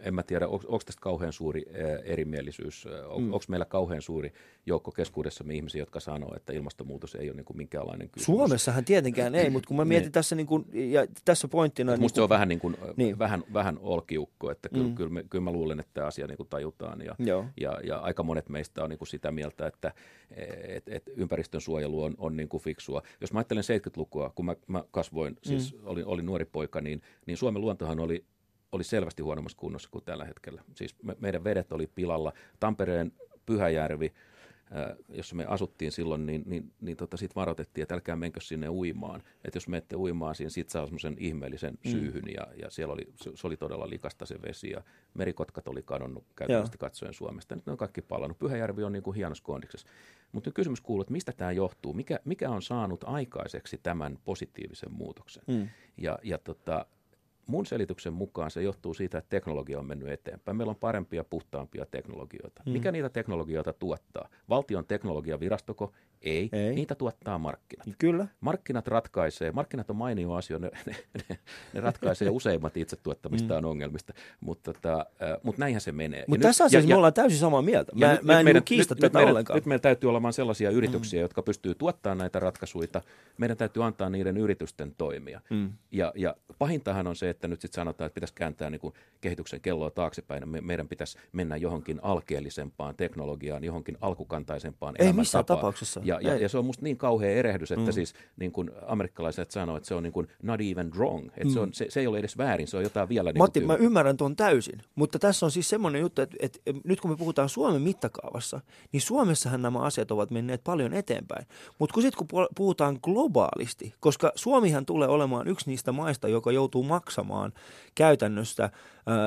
en mä tiedä. Onko tästä kauhean suuri erimielisyys? On, mm. Onko meillä kauhean suuri joukko keskuudessamme ihmisiä, jotka sanoo, että ilmastonmuutos ei ole niin kuin minkäänlainen kysymys? Suomessahan tietenkään ei, mutta kun mä mietin tässä, niin kuin, ja tässä pointtina... Niin musta kun... se on vähän, niin kuin, niin. vähän, vähän olkiukko, että kyllä, mm. kyllä, mä, kyllä mä luulen, että tämä asia niin kuin tajutaan. Ja, ja, ja aika monet meistä on niin kuin sitä mieltä, että et, et ympäristön suojelu on, on niin kuin fiksua. Jos mä ajattelen seitsemänkymmentälukua, kun mä, mä kasvoin, siis mm. olin, olin nuori poika, niin, niin Suomen luontohan oli... oli selvästi huonommassa kunnossa kuin tällä hetkellä. Siis me, meidän vedet oli pilalla. Tampereen Pyhäjärvi, ää, jossa me asuttiin silloin, niin, niin, niin tota sit varoitettiin, että älkää menkö sinne uimaan. Että jos menette uimaan, siinä sit saa semmoisen ihmeellisen syyhyn, ja, ja siellä oli, se, se oli todella likasta se vesi, ja merikotkat oli kadonnut käytännössä katsoen Suomesta. Nyt ne on kaikki palannut. Pyhäjärvi on niin kuin hienossa kondiksessa. Mutta kysymys kuuluu, että mistä tämä johtuu? Mikä, mikä on saanut aikaiseksi tämän positiivisen muutoksen? Mm. Ja, ja tota... Mun selityksen mukaan se johtuu siitä, että teknologia on mennyt eteenpäin. Meillä on parempia, puhtaampia teknologioita. Mm. Mikä niitä teknologioita tuottaa? Valtion teknologiavirastoko Ei, Ei, niitä tuottaa markkinat. Kyllä. Markkinat ratkaisee, markkinat on mainio asia, ne, ne, ne, ne ratkaisee useimmat itse tuottamistaan mm. ongelmista, mutta tota, mut näinhän se menee. Mutta tässä asiassa me ollaan täysin samaa mieltä, mä, nyt, mä en meidän, kiistä nyt, tätä meidän, ollenkaan. Nyt meillä täytyy olemaan sellaisia yrityksiä, mm. jotka pystyy tuottamaan näitä ratkaisuja, meidän täytyy antaa niiden yritysten toimia. Mm. Ja, ja pahintahan on se, että nyt sitten sanotaan, että pitäisi kääntää niin kuin kehityksen kelloa taaksepäin, me, meidän pitäisi mennä johonkin alkeellisempaan teknologiaan, johonkin alkukantaisempaan elämäntapaan. Ei missään tapauksessa. Ja, ja, ja se on musta niin kauhea erehdys, että mm. siis niin kuin amerikkalaiset sanoo, että se on niin kuin not even wrong. Että mm. se, on, se, se ei ole edes väärin, se on jotain vielä. Matti, niin mä ymmärrän tuon täysin, mutta tässä on siis semmoinen juttu, että, että nyt kun me puhutaan Suomen mittakaavassa, niin Suomessahan nämä asiat ovat menneet paljon eteenpäin. Mutta kun sitten kun puhutaan globaalisti, koska Suomihan tulee olemaan yksi niistä maista, joka joutuu maksamaan käytännössä äh,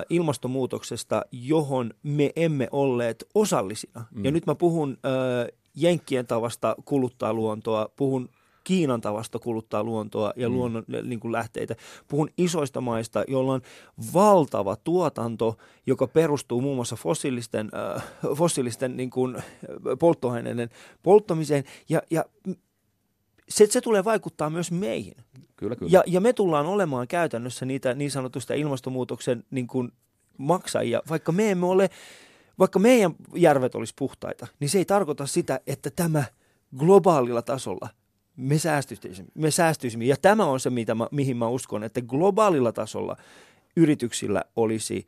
ilmastonmuutoksesta, johon me emme olleet osallisina. Mm. Ja nyt mä puhun... Äh, Jenkkien tavasta kuluttaa luontoa, puhun Kiinan tavasta kuluttaa luontoa ja luonnon niin kuin lähteitä. Puhun isoista maista, joilla on valtava tuotanto, joka perustuu muun muassa fossiilisten, äh, fossiilisten niin kuin polttoaineiden polttamiseen ja, ja se, se tulee vaikuttaa myös meihin. Kyllä, kyllä. Ja, ja me tullaan olemaan käytännössä niitä niin sanotusta ilmastonmuutoksen niin kuin maksajia, vaikka me emme ole... Vaikka meidän järvet olisi puhtaita, niin se ei tarkoita sitä, että tämä globaalilla tasolla me säästyisimme. Me säästyisimme. Ja tämä on se, mitä mä, mihin mä uskon, että globaalilla tasolla yrityksillä olisi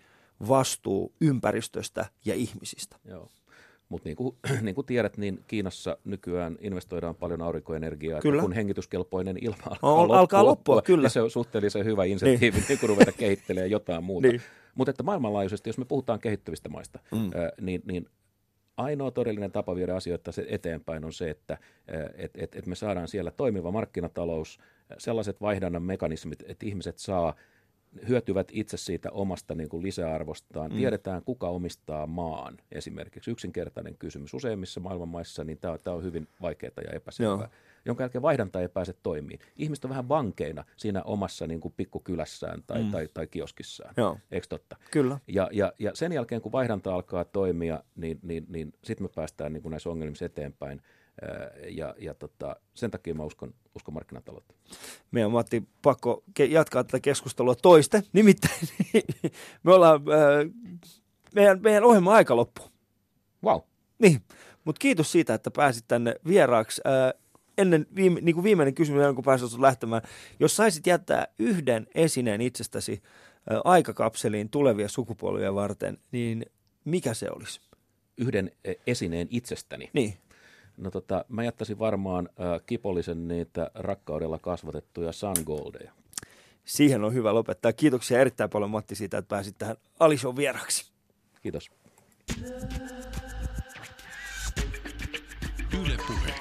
vastuu ympäristöstä ja ihmisistä. Joo. Mutta niin kuin niin tiedät, niin Kiinassa nykyään investoidaan paljon aurinkoenergiaa, kun hengityskelpoinen ilma alkaa, on, loppua, alkaa loppua. Kyllä. Se on suhteellisen hyvä insentiivi, niin. kun ruveta kehittelemään jotain muuta. Niin. Mutta että maailmanlaajuisesti, jos me puhutaan kehittyvistä maista, mm. ää, niin, niin ainoa todellinen tapa viedä asioita eteenpäin on se, että et, et, et me saadaan siellä toimiva markkinatalous, sellaiset vaihdannan mekanismit, että ihmiset saa, hyötyvät itse siitä omasta niin kuin lisäarvostaan. Mm. Tiedetään, kuka omistaa maan esimerkiksi. Yksinkertainen kysymys. Useimmissa maailmanmaissa niin tämä, tämä on hyvin vaikeaa ja epäselvää. Joo. Jonka jälkeen vaihdanta ei pääse toimiin. Ihmiset on vähän vankeina siinä omassa niin kuin pikkukylässään tai, mm. tai, tai kioskissaan. Joo. Eikö totta? Kyllä. Ja, ja, ja sen jälkeen, kun vaihdanta alkaa toimia, niin, niin, niin sitten me päästään niin kuin näissä ongelmissa eteenpäin. Ja, ja tota, sen takia mä uskon, uskon markkinataloutta. Meidän Matti, pakko ke- jatkaa tätä keskustelua toiste. Nimittäin me ollaan, äh, meidän, meidän ohjelma aika loppu. Vau. Wow. Niin, mutta kiitos siitä, että pääsit tänne vieraaksi. Äh, ennen viime, niin kuin viimeinen kysymys, kun pääsit sinut lähtemään. Jos saisit jättää yhden esineen itsestäsi äh, aikakapseliin tulevia sukupolvia varten, niin mikä se olisi? Yhden esineen itsestäni? Niin. No tota, mä jättäisin varmaan äh, Kipollisen niitä rakkaudella kasvatettuja Sun Goldeja. Siihen on hyvä lopettaa. Kiitoksia erittäin paljon, Matti, siitä, että pääsit tähän Ali Show vieraksi. Kiitos. Yle Puhe.